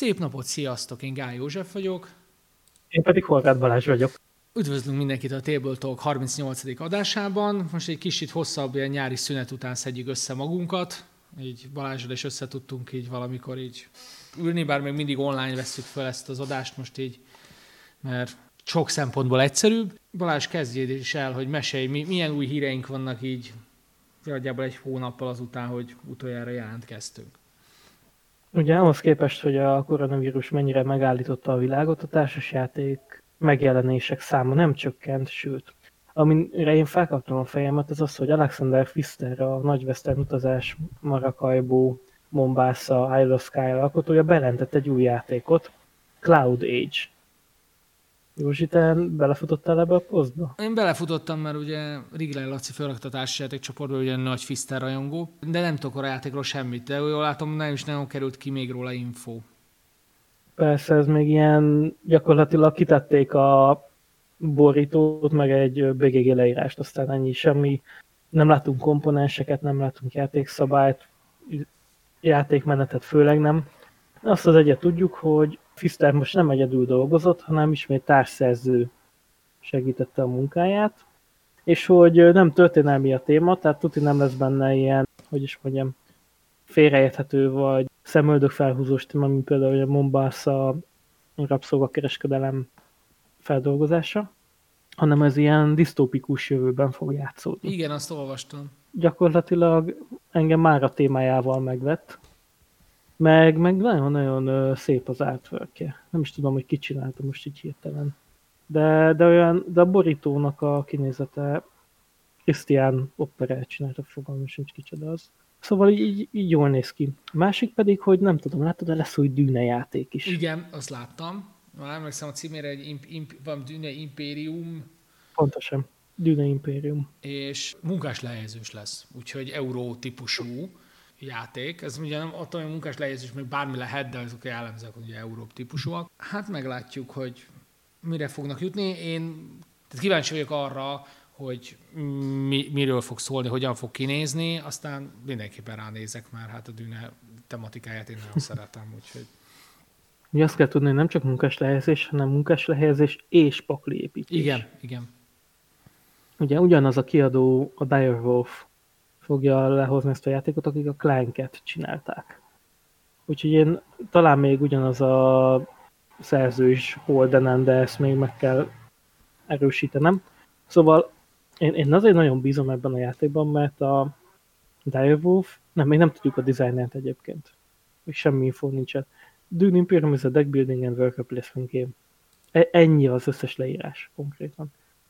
Szép napot, sziasztok! Én Gály József vagyok. Én pedig Holváth Balázs vagyok. Üdvözlünk mindenkit a Table Talk 38. adásában. Most egy kicsit hosszabb ilyen nyári szünet után szedjük össze magunkat. Így Balázsra is össze tudtunk így valamikor így ülni, bár még mindig online vesszük fel ezt az adást most így, mert sok szempontból egyszerűbb. Balázs, kezdjéd is el, hogy mesélj, milyen új híreink vannak így nagyjából egy hónappal azután, hogy utoljára jelentkeztünk. Ugye ahhoz képest, hogy a koronavírus mennyire megállította a világot, a társasjáték megjelenések száma nem csökkent, sőt. Amire én felkaptam a fejemet, az az, hogy Alexander Pfister, a Nagy Western Utazás Maracaibo, Mombasa, Isle of Skye alkotója bejelentett egy új játékot, Cloud Age. Józsi, te belefutottál ebbe a posztba? Én belefutottam, mert ugye Rigley Laci fölrakta a társasjáték csoportból, ugye nagy Pfister rajongó, de nem tudok a játékról semmit, de jól látom, nem is nagyon került ki még róla info. Persze, ez még ilyen, gyakorlatilag kitették a borítót, meg egy BGG leírást, aztán ennyi semmi. Nem látunk komponenseket, nem látunk játékszabályt, játékmenetet főleg nem. Azt az egyet tudjuk, hogy Pfister most nem egyedül dolgozott, hanem ismét társszerző segítette a munkáját, és hogy nem történelmi a téma, tehát tuti nem lesz benne ilyen, hogy is mondjam, félreérthető vagy szemöldök felhúzós téma, mint például a Mombasa rabszolgakereskedelem feldolgozása, hanem ez ilyen disztópikus jövőben fog játszódni. Igen, azt olvastam. Gyakorlatilag engem már a témájával megvett, meg nagyon-nagyon szép az artwork-je. Nem is tudom, hogy ki csinálta most így hirtelen. De a borítónak a kinézete Christian Opera csinálta, fogalmam sincs kicsoda az. Szóval így jól néz ki. A másik pedig, hogy nem tudom, láttad, de lesz új Dune játék is. Igen, azt láttam. Már emlékszem a címére, hogy Dune Imperium. Pontosan, Dune Imperium. És munkás lehelyezős lesz, úgyhogy euró típusú játék. Ez ugye nem attól, hogy munkás lehelyezős még bármi lehet, de azok jellemzők, hogy ugye euró típusúak. Hát meglátjuk, hogy mire fognak jutni. Én kíváncsi vagyok arra, hogy miről fog szólni, hogyan fog kinézni, aztán mindenképpen ránézek már, hát a Dune tematikáját én nagyon szeretem, úgyhogy... Mi azt kell tudni, hogy nem csak munkás lehelyezés, hanem munkás lehelyezés és pakliépítés. Igen, igen. Ugye ugyanaz a kiadó, a Dire Wolf fogja lehozni ezt a játékot, akik a Clanket csinálták. Úgyhogy én talán még ugyanaz a szerző is holdenen, de ezt még meg kell erősítenem. Szóval én azért nagyon bízom ebben a játékban, mert a Dire Wolf, még nem tudjuk a dizájnát egyébként. Még semmi info nincsen. Dune Imperium is a deck building and worker placement game. Ennyi az összes leírás konkrétan.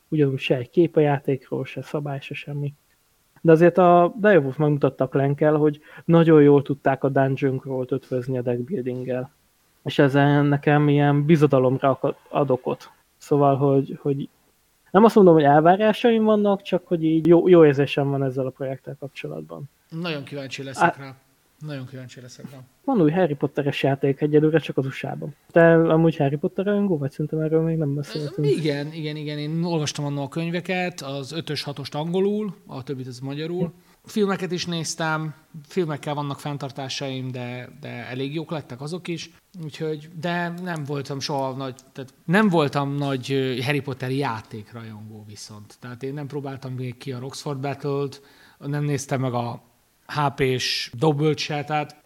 Ugyanúgy se egy kép a játékról, se szabály, se semmi. De azért a Dire Wolf megmutatta a Clank-el, hogy nagyon jól tudták a dungeon-ról ötvözni a deck building-el. És ezen nekem ilyen bizodalomra ad okot. Szóval, hogy nem azt mondom, hogy elvárásaim vannak, csak hogy így jó érzésem van ezzel a projekttel kapcsolatban. Nagyon kíváncsi leszek rá. Nagyon kíváncsi leszek rá. Van új Harry Potteres játék egyelőre, csak az USA-ban. Te amúgy Harry Potter rajongó vagy? Szerintem erről még nem beszéltünk. Igen. Én olvastam annól a könyveket, az 5-ös, 6-ost angolul, a többit az magyarul. Filmeket is néztem, filmekkel vannak fenntartásaim, de elég jók lettek azok is. Úgyhogy, de nem voltam soha nagy, tehát nem voltam nagy Harry Potter játékrajongó viszont. Tehát én nem próbáltam még ki a Roxford Battle-t, nem néztem meg a HP-s dobölcse, tehát...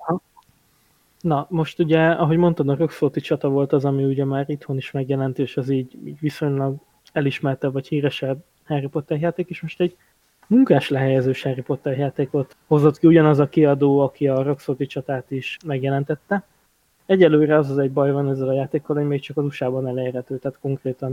Na, most ugye, ahogy mondtad, a Roxforti csata volt az, ami ugye már itthon is megjelent, és az így viszonylag elismertebb vagy híresebb Harry Potter játék, és most egy munkás lehelyezős Harry Potter játékot hozott ki ugyanaz a kiadó, aki a Roxforti csatát is megjelentette. Egyelőre az egy baj van ezzel a játékkal, hogy még csak az USA-ban elérhető, tehát konkrétan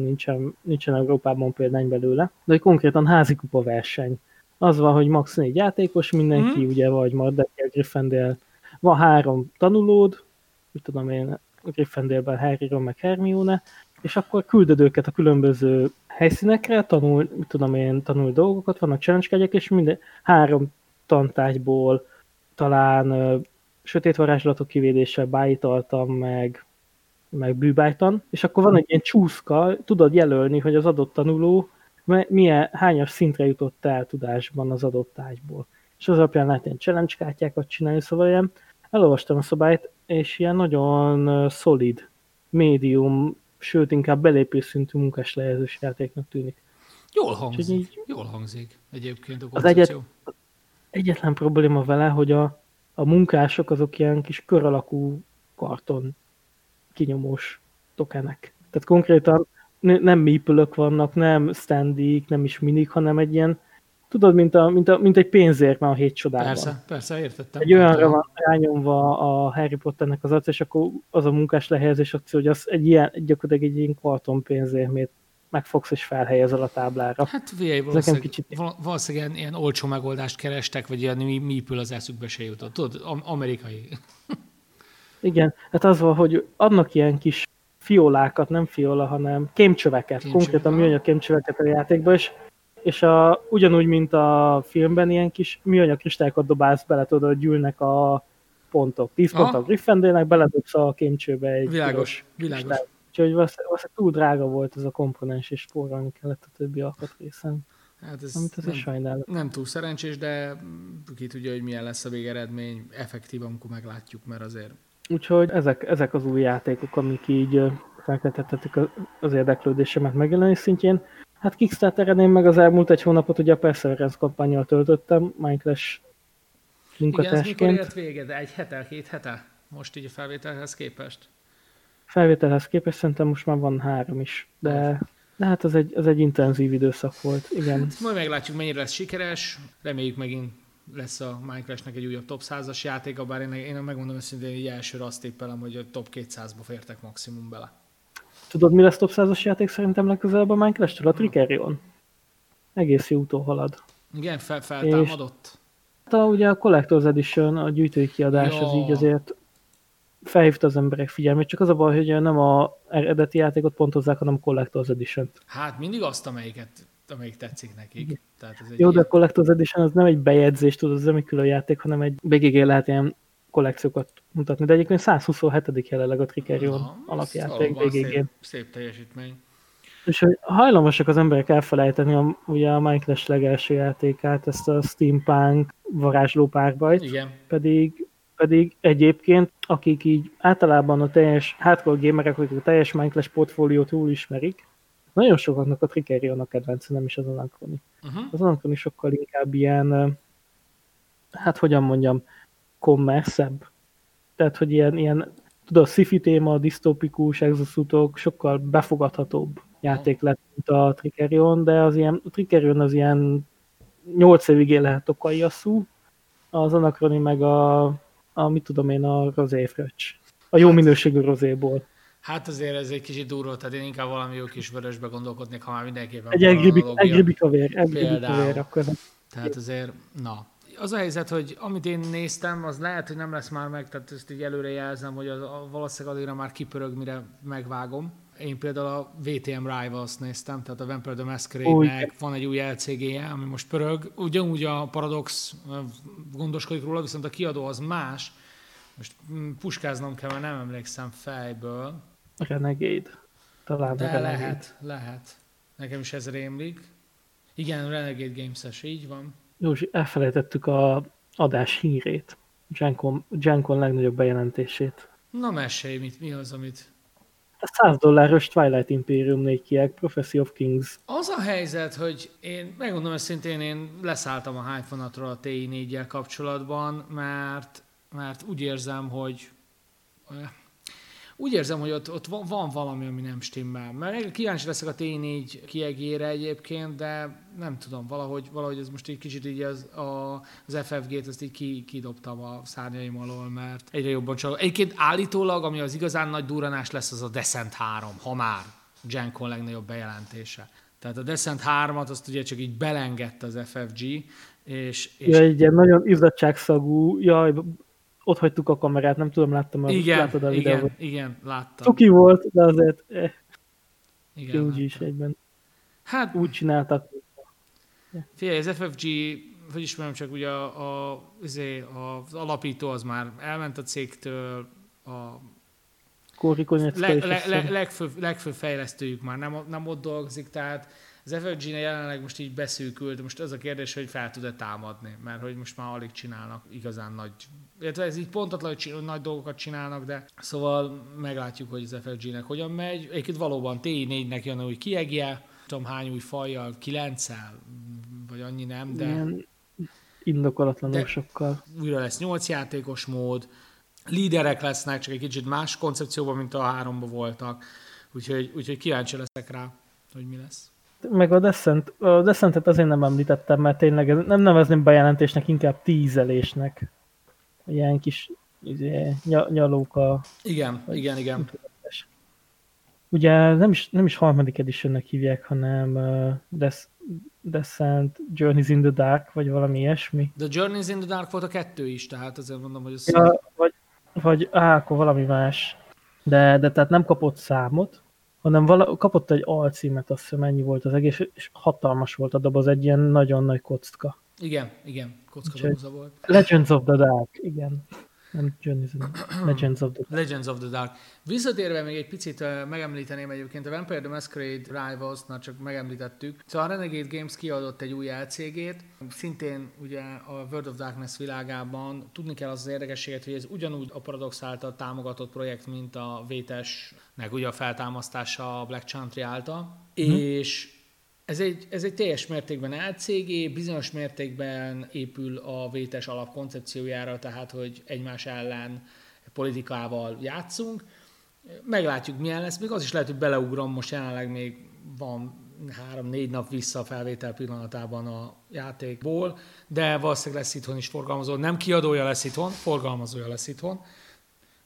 nincsen Európában példány belőle, de hogy konkrétan házikupa verseny. Az van, hogy max. 4 játékos, mindenki ugye vagy Mardell, Gryffindor, van 3 tanulód, mit tudom én, Gryffindorban Harry, Ron meg Hermione, és akkor küldöd őket a különböző helyszínekre, tanul dolgokat, vannak challenge-kegyek, és minden 3 tantárgyból talán sötét varázslatok kivédése, bájtaltam, meg bűbájtan, és akkor van egy ilyen csúszka, tudod jelölni, hogy az adott tanuló hányas szintre jutott el tudásban az adott ágyból. És az alapján lehet ilyen challenge kártyákat csinálni, szóval elolvastam a szabályt, és ilyen nagyon szolid, médium, sőt inkább belépő szintű munkás lehetős játéknak tűnik. Jól hangzik, így, jól hangzik egyébként a koncepció. Az egyetlen probléma vele, hogy a munkások azok ilyen kis kör alakú karton kinyomós tokenek. Tehát konkrétan nem meeple-ök vannak, nem standik, nem is minik, hanem egy ilyen, tudod, mint egy pénzért már a hét csodában. Persze, persze, értettem. Egy olyanra van rányomva a Harry Potternek az arc, és akkor az a munkás lehelyezés akció, hogy az egy ilyen, gyakorlatilag egy ilyen karton pénzérmét megfogsz és felhelyezel a táblára. Hát figyelj, valószínűleg ilyen olcsó megoldást kerestek, vagy ilyen meeple az eszükbe se jutott. Tudod, amerikai. Igen, hát az van, hogy adnak ilyen kis fiolákat, nem fiola, hanem kémcsöveket, konkrétan műanyag kémcsöveket a játékba, és ugyanúgy, mint a filmben, ilyen kis műanyag kristályokat dobálsz bele, tudod, hogy gyűlnek a pontok. 10 pontok Gryffindornak, beledobsz a kémcsőbe egy világos. Kristály. Úgyhogy valószínűleg túl drága volt ez a komponens, és forralni kellett a többi alkatrészen. Hát ez nem túl szerencsés, de ki tudja, hogy milyen lesz a végeredmény, effektív, amikor meglátjuk, mert azért... Úgyhogy ezek az új játékok, amik így felkeltettetik az érdeklődésemet megjelenés szintjén. Hát Kickstarteren én meg az elmúlt egy hónapot ugye a Perseverance kampánnyal töltöttem, Minecraft munkatársként. Igen, ez mikor ért vége, de egy hetel, két hetel? Most így a felvételhez képest? Felvételhez képest szerintem most már van 3 is, de hát az egy intenzív időszak volt, igen. Hát, majd meglátjuk, mennyire lesz sikeres, reméljük megint lesz a Minecraftnek egy újabb top 100-as játéka, bár én megmondom őszintén, hogy elsőre azt tippelem, hogy a top 200-ba fértek maximum bele. Tudod, mi lesz top 100-as játék szerintem legközelebb a Minecraft-től? A Trickerion. Egész jó úton halad. Igen, feltámadott. Hát ugye a Collector's Edition, a gyűjtői kiadás, az így azért felhívta az emberek figyelmét, csak az a baj, hogy nem a eredeti játékot pontozzák, hanem a Collector's Edition-t. Hát mindig azt, amelyik tetszik nekik. Tehát ez egy jó, de a Collector's Edition az nem egy bejegyzés, tudod, az nem külön játék, hanem egy végigél lehet ilyen kollekciókat mutatni, de egyébként 127. jelenleg a Trickerion alapjáték végigén. Szép teljesítmény. És hogy hajlamosak az emberek elfelejteni ugye a Minecraft legelső játékát, ezt a steampunk varázsló párbajt, pedig egyébként, akik így általában a teljes hardcore gamerek, akik a teljes Minecraft portfóliót jól ismerik, nagyon sokaknak a Trickerion a kedvence, nem is az Anachrony. Az Anachrony sokkal inkább ilyen, hát hogyan mondjam, kommerszebb. Tehát, hogy ilyen tudod, a sci-fi téma, disztópikus, exoszutok, sokkal befogadhatóbb játék lett, mint a Trickerion, de a Trickerion az ilyen 8 évig élhet okaiasszú, az Anachrony meg a mit tudom én, a rozéfröcs. A jó minőségű rozéból. Hát azért ez egy kicsit durva, tehát én inkább valami jó kis vörösbe gondolkodnék, ha már mindenképpen egy egribikavér, akkor. Tehát azért, na. Az a helyzet, hogy amit én néztem, az lehet, hogy nem lesz már meg, tehát ezt így előre jelzem, hogy valószínűleg addigra már kipörög, mire megvágom. Én például a VTM Rivals-t néztem, tehát a Vampire the Masquerade-nek van egy új LCG-je, ami most pörög. Ugyanúgy a Paradox gondoskodik róla, viszont a kiadó az más. Most puskáznom kell, mert nem emlékszem fejből. Renegade. Talán de Renegade. Lehet. Nekem is ez rémlik. Igen, Renegade Games-es, így van. Józsi, elfelejtettük az adás hírét, Gencon legnagyobb bejelentését. Na mesélj, mi az, amit... A $100 Twilight Imperium 4 Prophecy of Kings. Az a helyzet, hogy én megmondom őszintén, én leszálltam a hype vonatról a TI4-jel kapcsolatban, mert úgy érzem, hogy ott van valami, ami nem stimmel. Mert kíváncsi leszek a T4 kiegére egyébként, de nem tudom, valahogy ez most egy kicsit így az FFG-t azt így kidobtam a szárnyaim alól, mert egyre jobban csalódom. Egyébként állítólag, ami az igazán nagy durranás lesz, az a Descent 3, ha már Gencon legnagyobb bejelentése. Tehát a Descent 3-at azt ugye csak így belengedte az FFG, és... Ja, egy ilyen nagyon izzadságszagú, ott hagytuk a kamerát, nem tudom, láttad a videót. Igen, láttam. Cuki volt, de azért úgyis egyben. Hát, úgy csináltak. Figyelj, az FFG, hogy ismerem, csak ugye az alapító az már elment a cégtől, a legfőbb fejlesztőjük már nem ott dolgozik, tehát Az FFG-nél jelenleg most így beszűkült, most az a kérdés, hogy fel tud-e támadni, mert hogy most már alig csinálnak igazán nagy, illetve ez így pontatlan, hogy nagy dolgokat csinálnak, de szóval meglátjuk, hogy az FFG-nek hogyan megy. Egyébként valóban TI4-nek jön új kiegje, tudom hány új fajjal, 9-el, vagy annyi nem, de... Ilyen indokolatlanul sokkal. Újra lesz 8 játékos mód, líderek lesznek, csak egy kicsit más koncepcióban, mint a 3-ban voltak, úgyhogy kíváncsi leszek rá, hogy mi lesz. Meg a Descentet azért nem említettem, mert tényleg nem nevezném bejelentésnek, inkább tízelésnek. Ilyen kis nyalóka. Igen. Ugye nem is harmadik editionnek hívják, hanem Descent, Journeys in the Dark, vagy valami ilyesmi. De Journeys in the Dark volt a 2 is, tehát azért mondom, hogy... akkor valami más. De tehát nem kapott számot, hanem kapott egy alcímet, azt hiszem ennyi volt az egész, és hatalmas volt a doboz, egy ilyen nagyon nagy kocka. Igen, kocka doboza volt. Legends of the Dark, igen. Nem Journeys in the Dark. Legends of the Dark. Visszatérve még egy picit megemlíteném egyébként a Vampire the Masquerade Rivals, na csak megemlítettük. Szóval a Renegade Games kiadott egy új LCG-t, szintén ugye a World of Darkness világában. Tudni kell az érdekességet, hogy ez ugyanúgy a Paradox által támogatott projekt, mint a VTES, meg ugye a feltámasztása a Black Chantry által. Mm-hmm. És ez egy teljes mértékben LCG, bizonyos mértékben épül a VTES alapkoncepciójára, tehát hogy egymás ellen politikával játszunk. Meglátjuk, milyen lesz. Még az is lehet, hogy beleugrom, most jelenleg még van 3-4 nap vissza a felvétel pillanatában a játékból, de valószínűleg lesz itthon is forgalmazó. Nem kiadója lesz itthon, forgalmazója lesz itthon.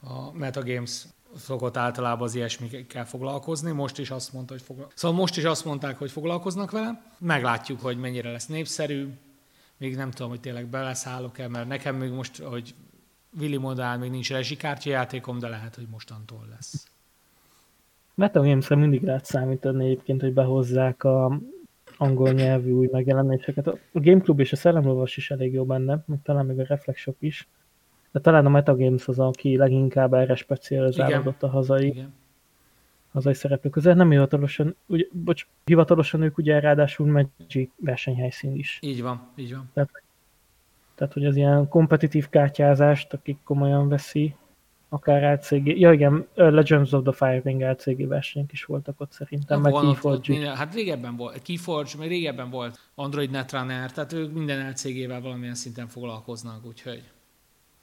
A Metagames szokott általában az ilyesmikkel foglalkozni, most is azt mondták, hogy foglalkoznak vele. Meglátjuk, hogy mennyire lesz népszerű. Még nem tudom, hogy tényleg beleszállok-e, mert nekem még most, hogy Willi mondál, még nincs rezsikártya játékom, de lehet, hogy mostantól lesz. Metagames-re mindig lehet számítani egyébként, hogy behozzák a angol nyelvű új megjelenéseket. A Game Club és a Szellemlovas is elég jó benne, meg talán még a Reflex Shop is. De talán a Metagames az, aki leginkább erre specializálódott a hazai szereplők közül. Nem hivatalosan ők ugye ráadásul Magic versenyhelyszín is. Így van. Tehát hogy az ilyen kompetitív kártyázást, akik komolyan veszi, akár LCG. Ja igen, Legends of the Firewing LCG versenyek is voltak ott szerintem, meg Keyforge. Hát régebben volt, Keyforge, meg régebben volt Android Netrunner, tehát ők minden LCG-vel valamilyen szinten foglalkoznak, úgyhogy...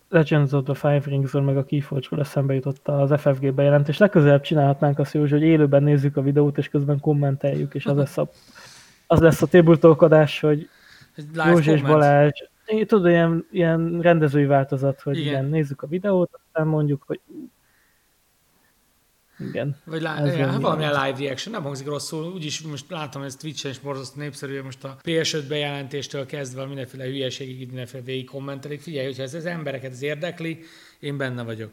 Legends of the Five Rings-ről meg a Keyforge-ról eszembe jutott az FFG bejelentés. Legközelebb csinálhatnánk azt, Józsi, hogy élőben nézzük a videót, és közben kommenteljük, és az lesz a Table Talk adás, hogy Józsi és Balázs. Tudod, ilyen rendezői változat, hogy igen, nézzük a videót, aztán mondjuk, hogy... Igen. Vagy valamilyen live reaction, nem hangzik rosszul, úgyis most látom, ez Twitch-en is borzasztó népszerű, most a PS5 bejelentéstől kezdve mindenféle hülyeségig, mindenféle végig kommentelik. Figyelj, hogyha ez az embereket ez érdekli, én benne vagyok.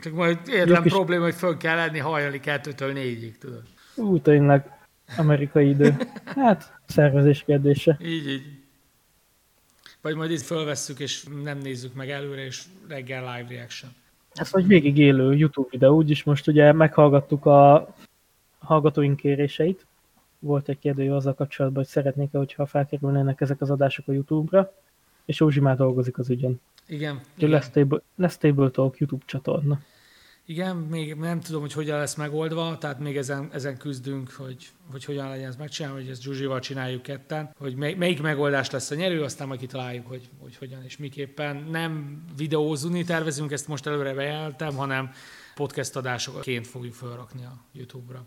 Csak majd érdem probléma, hogy föl kell lenni, hajnali 2-től 4-ig, tudod. Tényleg amerikai idő. Hát, szervezés kérdése. Így. Vagy majd itt fölvesszük, és nem nézzük meg előre, és reggel live reaction. Ez vagy végig élő YouTube videó, úgyis most ugye meghallgattuk a hallgatóink kéréseit. Volt egy kérdőjű azzal kapcsolatban, hogy szeretnék-e, hogyha felkerülnének ezek az adások a YouTube-ra, és Józsi már dolgozik az ügyen. Igen. Lesz Table Talk YouTube csatorna. Igen, még nem tudom, hogy hogyan lesz megoldva, tehát még ezen küzdünk, hogy hogyan legyen ez megcsinálni, hogy ezt Józsival csináljuk ketten, hogy melyik megoldás lesz a nyerő, aztán majd kitaláljuk, hogy hogyan és miképpen. Nem videózni tervezünk, ezt most előre bejeltem, hanem podcast adásoként fogjuk felrakni a YouTube-ra.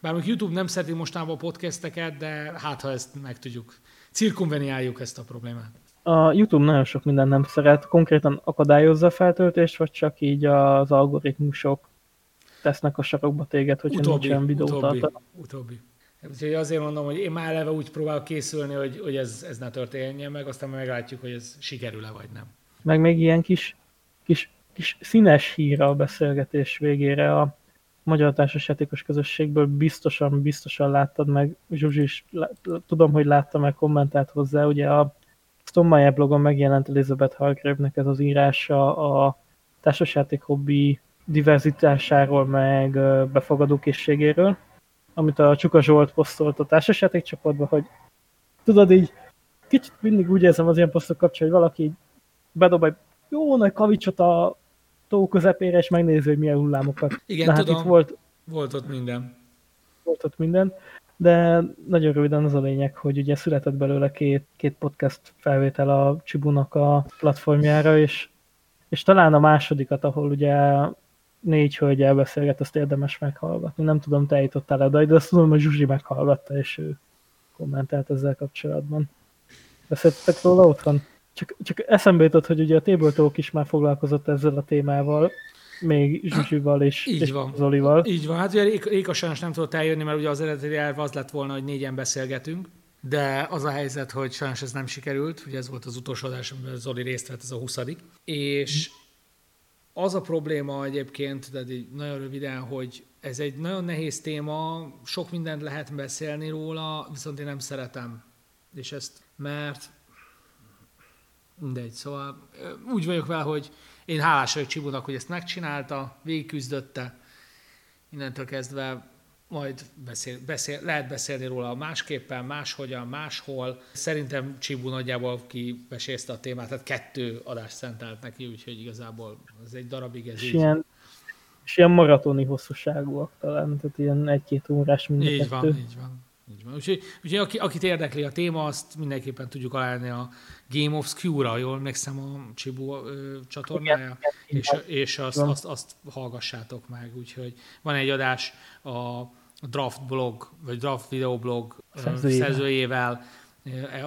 Bár még YouTube nem szereti mostanában a podcasteket, de hát ha ezt meg tudjuk, cirkumveniáljuk ezt a problémát. A YouTube nagyon sok mindent nem szeret, konkrétan akadályozza a feltöltést, vagy csak így az algoritmusok tesznek a sarokba téged, hogyha nincsen videótartalom. Utóbbi. Úgyhogy azért mondom, hogy én már eleve úgy próbálok készülni, hogy ez ne történjen meg, aztán meglátjuk, hogy ez sikerül-e vagy nem. Meg még ilyen kis színes hír a beszélgetés végére a Magyar Társasjátékos Közösségből biztosan láttad meg, Zsuzsi is tudom, hogy látta meg, kommentált hozzá, ugye a Stommaier blogon megjelent Elizabeth Hargrave-nek ez az írása a társasjáték hobbi diverzitásáról, meg befogadókészségéről, amit a Csuka Zsolt posztolt a társasjáték csapatban, hogy tudod így, kicsit mindig úgy érzem az ilyen posztok kapcsán, hogy valaki bedob egy jó nagy kavicsot a tó közepére, és megnézi, hogy milyen hullámokat. Igen, de tudom, hát itt volt ott minden. Volt ott minden, de nagyon röviden az a lényeg, hogy ugye született belőle két podcast felvétel a Csibunak a platformjára, és talán a másodikat, ahol ugye 4 hölgyel beszélget, azt érdemes meghallgatni. Nem tudom, te eljutottál el, de azt tudom, hogy Zsuzsi meghallgatta, és ő kommentált ezzel kapcsolatban. Beszéltek róla otthon? Csak eszembe jutott, hogy ugye a Table Talk is már foglalkozott ezzel a témával, még Zsuzsival és Zolival. Így van, hát ugye Réka sajnos nem tudott eljönni, mert ugye az eredeti elv az lett volna, hogy 4-en beszélgetünk, de az a helyzet, hogy sajnos ez nem sikerült, ugye ez volt az utolsó adás, amiben Zoli részt vett, ez a 20. És az a probléma egyébként, tehát így nagyon röviden, hogy ez egy nagyon nehéz téma, sok mindent lehet beszélni róla, viszont én nem szeretem. És ezt, mert mindegy, szóval úgy vagyok vele, hogy én hálás vagyok Csibónak, hogy ezt megcsinálta, végigküzdötte, innentől kezdve majd lehet beszélni róla másképpen, máshogyan, máshol. Szerintem Csibó nagyjából kivesészte a témát, tehát 2 adást szentelt neki, úgyhogy igazából ez egy darabig ez így. És ilyen maratoni hosszúságúak talán, tehát ilyen 1-2 órás mind a kettő. Így van. Úgyhogy akit érdekli a téma, azt mindenképpen tudjuk ajánlani a Game of Skye-ra, jól emlékszem a Csibu csatornája, igen. És azt hallgassátok meg. Úgyhogy van egy adás a Draft blog, vagy Draft videoblog szerzőjével.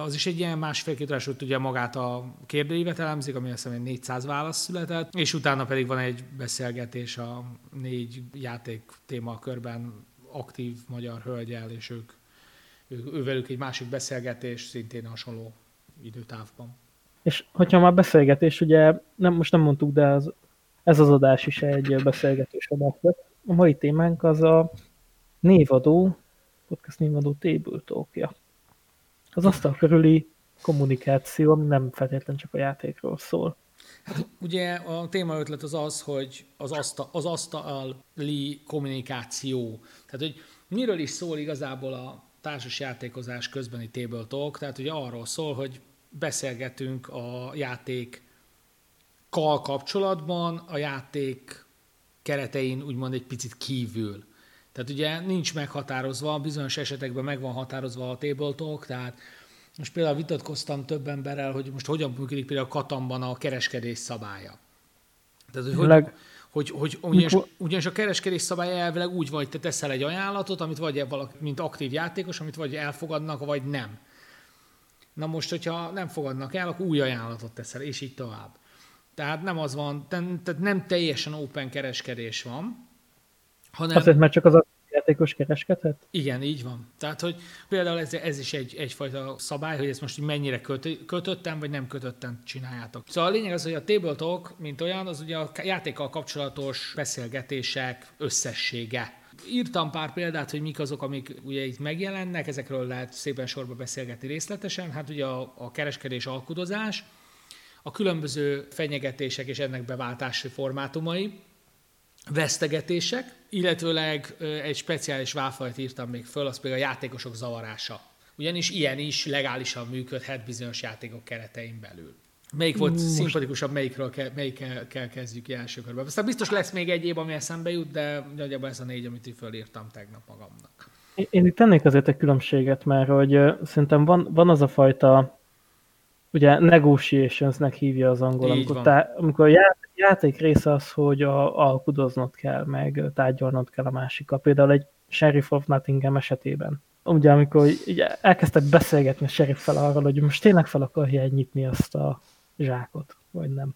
Az is egy ilyen 1,5-2 órás, hogy ugye magát a kérdőívet elemzik, ami azt hiszem 400 válasz született, és utána pedig van egy beszélgetés a 4 játék témakörben aktív magyar hölgyel, és ővelük egy másik beszélgetés, szintén hasonló időtávban. És hogyha már beszélgetés, ugye most nem mondtuk, de ez az adás is egy beszélgetés adás lett. A mai témánk az a podcast névadó Table Talk-ja. Az asztal körüli kommunikáció, ami nem feltétlenül csak a játékról szól. Hát ugye a témaötlet az az, hogy az asztali kommunikáció. Tehát, hogy miről is szól igazából a társas játékozás közbeni Table Talk, tehát ugye arról szól, hogy beszélgetünk a játékkal kapcsolatban, a játék keretein úgymond egy picit kívül. Tehát ugye nincs meghatározva, bizonyos esetekben meg van határozva a Table Talk, tehát most például vitatkoztam több emberrel, hogy most hogyan működik például a Catanban a kereskedés szabálya. Tehát, ugyanis a kereskedés szabály elvileg úgy van, hogy te teszel egy ajánlatot, amit vagy valaki, mint aktív játékos, amit vagy elfogadnak, vagy nem. Na most, hogyha nem fogadnak el, akkor új ajánlatot teszel, és így tovább. Tehát nem az van, tehát nem teljesen open kereskedés van, hanem... Azért, mert csak az aktív játékos kereskedhet? Igen, így van. Tehát, hogy például ez is egyfajta szabály, hogy ezt most mennyire kötöttem, vagy nem kötöttem csináljátok. Szóval a lényeg az, hogy a Table Talk, mint olyan, az ugye a játékkal kapcsolatos beszélgetések összessége. Írtam pár példát, hogy mik azok, amik ugye itt megjelennek, ezekről lehet szépen sorba beszélgetni részletesen. Hát ugye a kereskedés, alkudozás, a különböző fenyegetések és ennek beváltási formátumai, vesztegetések, illetőleg egy speciális válfajt írtam még föl, az például a játékosok zavarása. Ugyanis ilyen is legálisan működhet bizonyos játékok keretein belül. Melyik volt szimpatikusabb, melyikkel kezdjük első körben. Aztán biztos lesz még egyéb, ami eszembe jut, de nagyjából ez a 4, amit így fölírtam tegnap magamnak. Én itt tennék azért egy különbséget már, hogy szerintem van az a fajta, ugye negotiationsnek hívja az angol, amikor a játék része az, hogy alkudoznod kell, meg tárgyalnod kell a másikkal. Például egy Sheriff of Nottingham esetében. Ugye amikor elkezdtek beszélgetni a sheriffel arról, hogy most tényleg fel akarja nyitni azt a zsákot, vagy nem.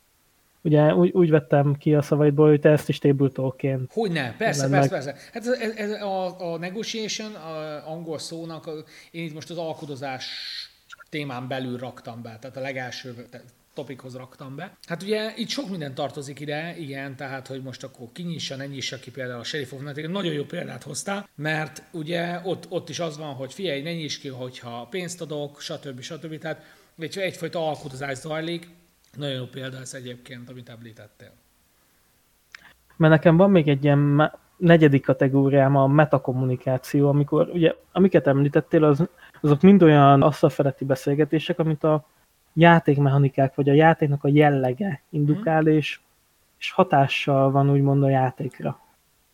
Ugye úgy vettem ki a szavaidból, hogy te ezt is Table Talk-ként. Hogyne, persze. Hát ez a negotiation, a angol szónak, én itt most az alkudozás témán belül raktam be, tehát a legelső topikhoz raktam be. Hát ugye itt sok minden tartozik ide, igen, tehát hogy most akkor kinyissa, ne nyissa ki például a Sheriff of Nottingham. Nagyon jó példát hoztál, mert ugye ott is az van, hogy figyelj, ne nyiss ki, hogyha pénzt adok, stb. Tehát egyfajta alkudozás zajlik. Nagyon jó példa ez egyébként, amit említettél. Mert nekem van még egy ilyen negyedik kategóriám a metakommunikáció, amikor ugye, amiket említettél, azok mind olyan asszafeletti beszélgetések, amit a játékmechanikák, vagy a játéknak a jellege indukál, és hatással van úgymond a játékra.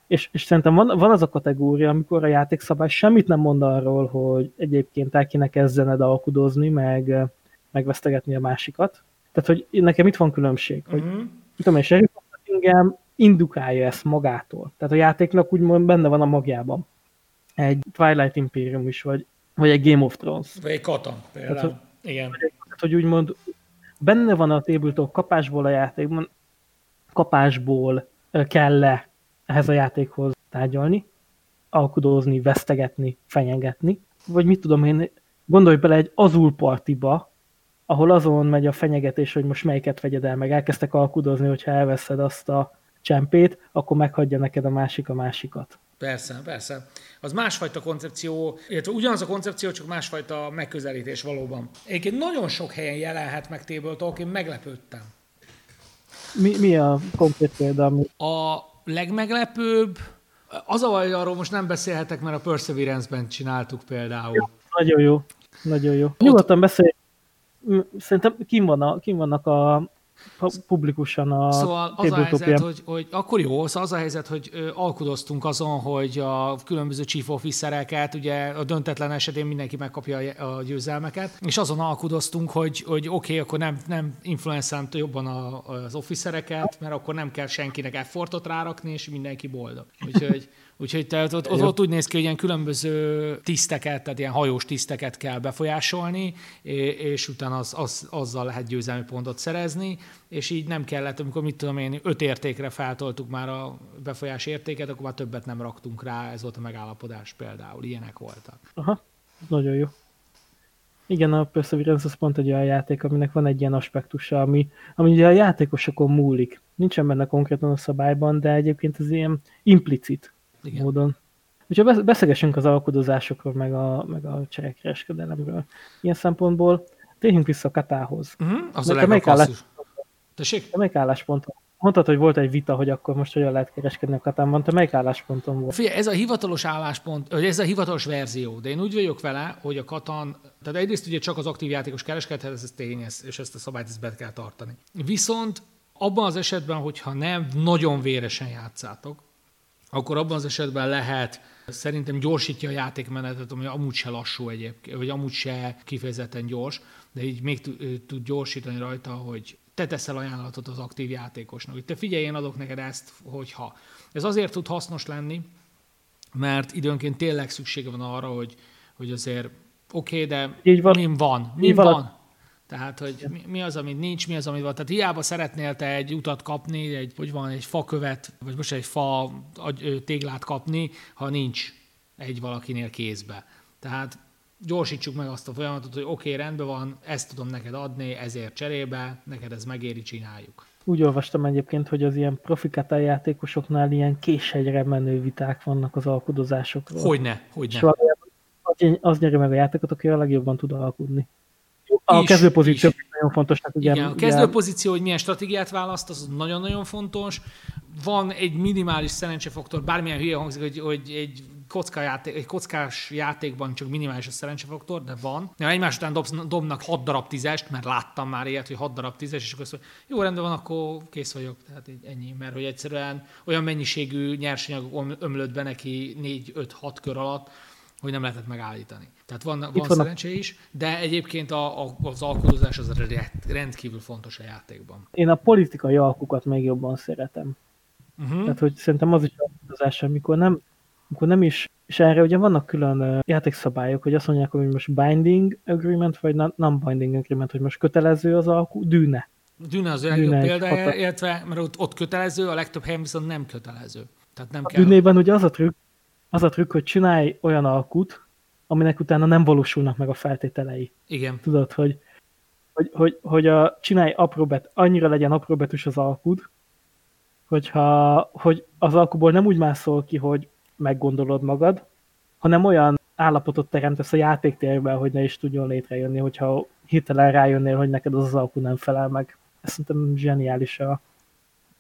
És szerintem van az a kategória, amikor a játékszabály semmit nem mond arról, hogy egyébként elkéne kezdened alkudozni, meg vesztegetni a másikat. Tehát, hogy nekem itt van különbség, hogy tudom én, Harry Potter engem indukálja ezt magától. Tehát a játéknak úgymond benne van a magjában. Egy Twilight Imperium is, vagy egy Game of Thrones. Vagy egy Catan például. Tehát, igen. Tehát, hogy úgymond benne van a Table Talk kapásból a játékban, kapásból kell-e ehhez a játékhoz tárgyalni, alkudozni, vesztegetni, fenyegetni, vagy mit tudom én, gondolj bele egy Azul partiba, ahol azon megy a fenyegetés, hogy most melyiket vegyed el, meg elkezdtek alkudozni, hogyha elveszed azt a csempét, akkor meghagyja neked a másik a másikat. Persze, persze. Az másfajta koncepció, illetve ugyanaz a koncepció, csak másfajta megközelítés valóban. Egyébként nagyon sok helyen jelenhet meg Table Talk, én meglepődtem. Mi a konkrét példa? A legmeglepőbb, az a baj, arról most nem beszélhetek, mert a Perseverance-ben csináltuk például. Ja, nagyon jó, nagyon jó. Nyugodtan beszélj. Szerintem kim vannak a publikusan a szóval az a helyzet, hogy akkor jó, szóval az a helyzet, hogy alkudoztunk azon, hogy a különböző chief officereket, ugye a döntetlen esetén mindenki megkapja a győzelmeket, és azon alkudoztunk, hogy oké, akkor nem influenszálom jobban az officereket, mert akkor nem kell senkinek effortot rárakni, és mindenki boldog. Úgyhogy ott úgy néz ki, hogy ilyen különböző tiszteket, tehát ilyen hajós tiszteket kell befolyásolni, és utána azzal lehet győzelmi pontot szerezni, és így nem kellett, amikor mit tudom én, 5 értékre feltoltuk már a befolyás értéket, akkor már többet nem raktunk rá, ez volt a megállapodás például, ilyenek voltak. Aha, nagyon jó. Igen, a Perseverance az pont egy olyan játék, aminek van egy ilyen aspektusa, ami ugye a játékosokon múlik. Nincsen benne konkrétan a szabályban, de egyébként ez ilyen implicit. Igen. Módon. Úgyhogy beszélgessünk az alkudozásokról, meg a cserekkereskedelemről. Ilyen szempontból térjünk vissza a Catához. Az a legklasszus. Tessék? Te melyik állásponton? Mondtad, hogy volt egy vita, hogy akkor most hogyan lehet kereskedni a Catánban. Te melyik állásponton volt? Figyelj, ez a hivatalos álláspont, ez a hivatalos verzió, de én úgy vagyok vele, hogy a Catan, tehát egyrészt ugye csak az aktív játékos kereskedhet, ez tény, és ezt a szabályt ezt be kell tartani. Viszont abban az esetben, hogyha nem nagyon véresen játszátok, akkor abban az esetben lehet, szerintem gyorsítja a játékmenetet, ami amúgy se lassú egyébként, vagy amúgy se kifejezetten gyors, de így még tud gyorsítani rajta, hogy te teszel ajánlatot az aktív játékosnak, hogy te figyelj, én adok neked ezt, hogyha. Ez azért tud hasznos lenni, mert időnként tényleg szüksége van arra, hogy azért oké, de mi van? Tehát, hogy mi az, amit nincs, mi az, amit van. Tehát hiába szeretnél te egy utat kapni, egy fakövet, vagy most egy fa téglát kapni, ha nincs egy valakinél kézbe. Tehát gyorsítsuk meg azt a folyamatot, hogy oké, rendben van, ezt tudom neked adni, ezért cserébe, neked ez megéri, csináljuk. Úgy olvastam egyébként, hogy az ilyen profi kata játékosoknál ilyen késhegyre menő viták vannak az alkudozásokról. Hogyne. Az nyeri meg a játékot, aki a legjobban tud alkudni. A kezdőpozíció nagyon fontos. Igen, a kezdőpozíció, hogy milyen stratégiát választ, az nagyon-nagyon fontos. Van egy minimális szerencsefaktor, bármilyen hülye hangzik, hogy egy kockás játékban csak minimális a szerencsefaktor, de van. Ha egymás után dobnak 6 darab tízest, mert láttam már ilyet, hogy 6 darab tízest, és akkor azt mondja, jó, rendben van, akkor kész vagyok. Tehát így ennyi, mert hogy egyszerűen olyan mennyiségű nyersanyag ömlött be neki 4-5-6 kör alatt, hogy nem lehetett megállítani. Tehát van szerencse is, de egyébként az alkudozás az rendkívül fontos a játékban. Én a politikai alkukat még jobban szeretem. Tehát, hogy szerintem az is alkudozás, amikor nem is, és erre ugye vannak külön játékszabályok, hogy azt mondják, hogy most binding agreement, vagy non-binding agreement, hogy most kötelező az alku, dűne. Dűne az a legjobb példája, illetve, mert ott kötelező, a legtöbb helyen viszont nem kötelező. Tehát nem kell. Dűnében ugye az a trükk, hogy csinálj olyan alkut, aminek utána nem valósulnak meg a feltételei. Igen. Tudod, hogy csinálj annyira legyen apróbetűs az alkud, hogy az alkuból nem úgy mászol ki, hogy meggondolod magad, hanem olyan állapotot teremtesz a játéktérben, hogy ne is tudjon létrejönni, hogyha hirtelen rájönnél, hogy neked az alku nem felel meg. Ez szerintem zseniális.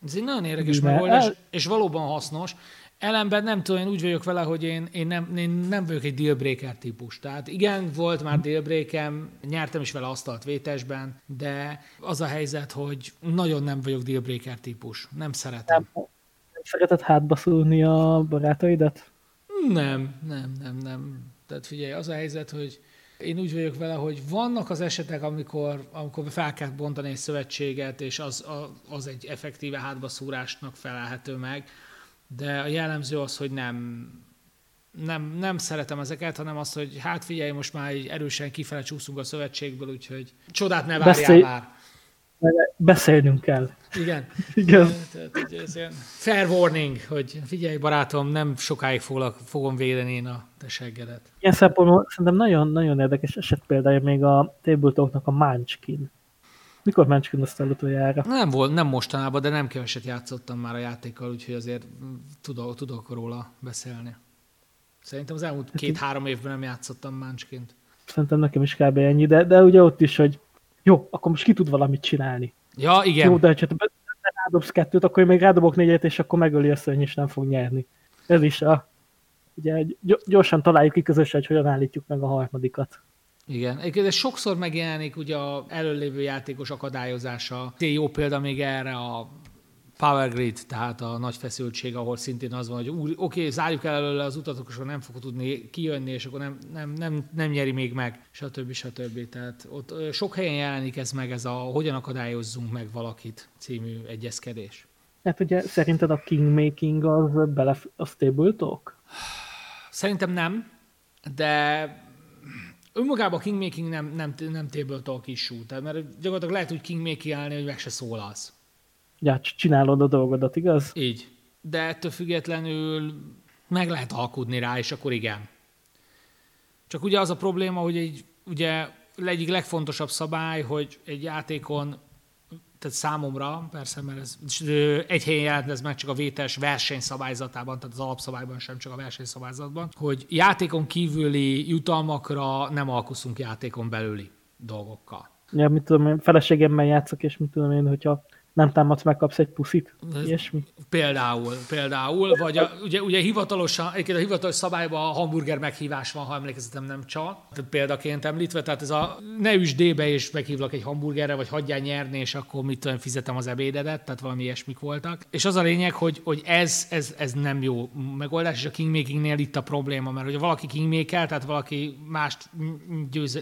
Ez egy nagyon érdekes megoldás, és valóban hasznos. Ellenben nem tudom, én úgy vagyok vele, hogy én nem vagyok egy dealbreaker típus. Tehát igen, volt már dealbreakem, nyertem is vele asztalt VTES-ben, de az a helyzet, hogy nagyon nem vagyok dealbreaker típus. Nem szeretem. Nem szereted hátba szúrni a barátaidat? Nem. Tehát figyelj, az a helyzet, hogy én úgy vagyok vele, hogy vannak az esetek, amikor fel kell bontani egy szövetséget, és az egy effektíve hátbaszúrásnak felelhető meg, de a jellemző az, hogy nem szeretem ezeket, hanem azt, hogy hát figyelj, most már így erősen kifele csúszunk a szövetségből, úgyhogy csodát ne várjál már. Beszélnünk kell. Igen. Fair warning, hogy figyelj barátom, nem sokáig fogom védeni én a te seggedet. Ilyen szempontból szerintem nagyon érdekes eset például még a Table Talknak a Munchkin. Mikor Munchkin azt utoljára? Nem mostanában, de nem keveset játszottam már a játékkal, úgyhogy azért tudok róla beszélni. Szerintem az elmúlt 2-3 évben nem játszottam Munchkint. Szerintem nekem is kb. Ennyi, de ugye ott is, hogy jó, akkor most ki tud valamit csinálni. Ja, igen. Jó, de ha rádobsz 2-t, akkor én még rádobok 4-et, és akkor megöli a szörny, és nem fog nyerni. Ez is ugye gyorsan találjuk ki közösen, hogy hogyan állítjuk meg a harmadikat. Igen, ez sokszor megjelenik ugye a előlévő játékos akadályozása. Jó példa még erre a power grid, tehát a nagy feszültség, ahol szintén az van, hogy oké, zárjuk el előle az utat, akkor nem fog tudni kijönni, és akkor nem nyeri még meg, stb. Tehát ott sok helyen jelenik ez meg, ez a hogyan akadályozzunk meg valakit című egyezkedés. Hát ugye szerinted a kingmaking az bele a Table Talk? Szerintem nem, de... Önmagában a kingmaking nem Table Talk issue, tehát mert gyakorlatilag lehet úgy kingmaking-elni, hogy meg se szólalsz. Ja, csinálod a dolgodat, igaz? Így. De ettől függetlenül meg lehet alkudni rá, és akkor igen. Csak ugye az a probléma, hogy ugye egyik legfontosabb szabály, hogy egy játékon, tehát számomra, persze, mert ez egy helyen jelentne ez meg csak a VTES versenyszabályzatában, tehát az alapszabályban sem, csak a versenyszabályzatban, hogy játékon kívüli jutalmakra nem alkuszunk játékon belüli dolgokkal. Ja, mit tudom én, feleségemmel játszok, és mit tudom én, hogyha nem támadsz, megkapsz egy puszit, ilyesmi. Például, vagy ugye hivatalos szabályban a hamburger meghívás van, ha emlékezetem nem csal. Tehát példaként említve, tehát ez a ne üsd D-be és meghívlak egy hamburgerre, vagy hagyjál nyerni, és akkor mit tudom, fizetem az ebédedet, tehát valami ilyesmik voltak. És az a lényeg, hogy ez nem jó megoldás, és a kingmakingnél itt a probléma, mert hogyha valaki kingmaker, tehát valaki mást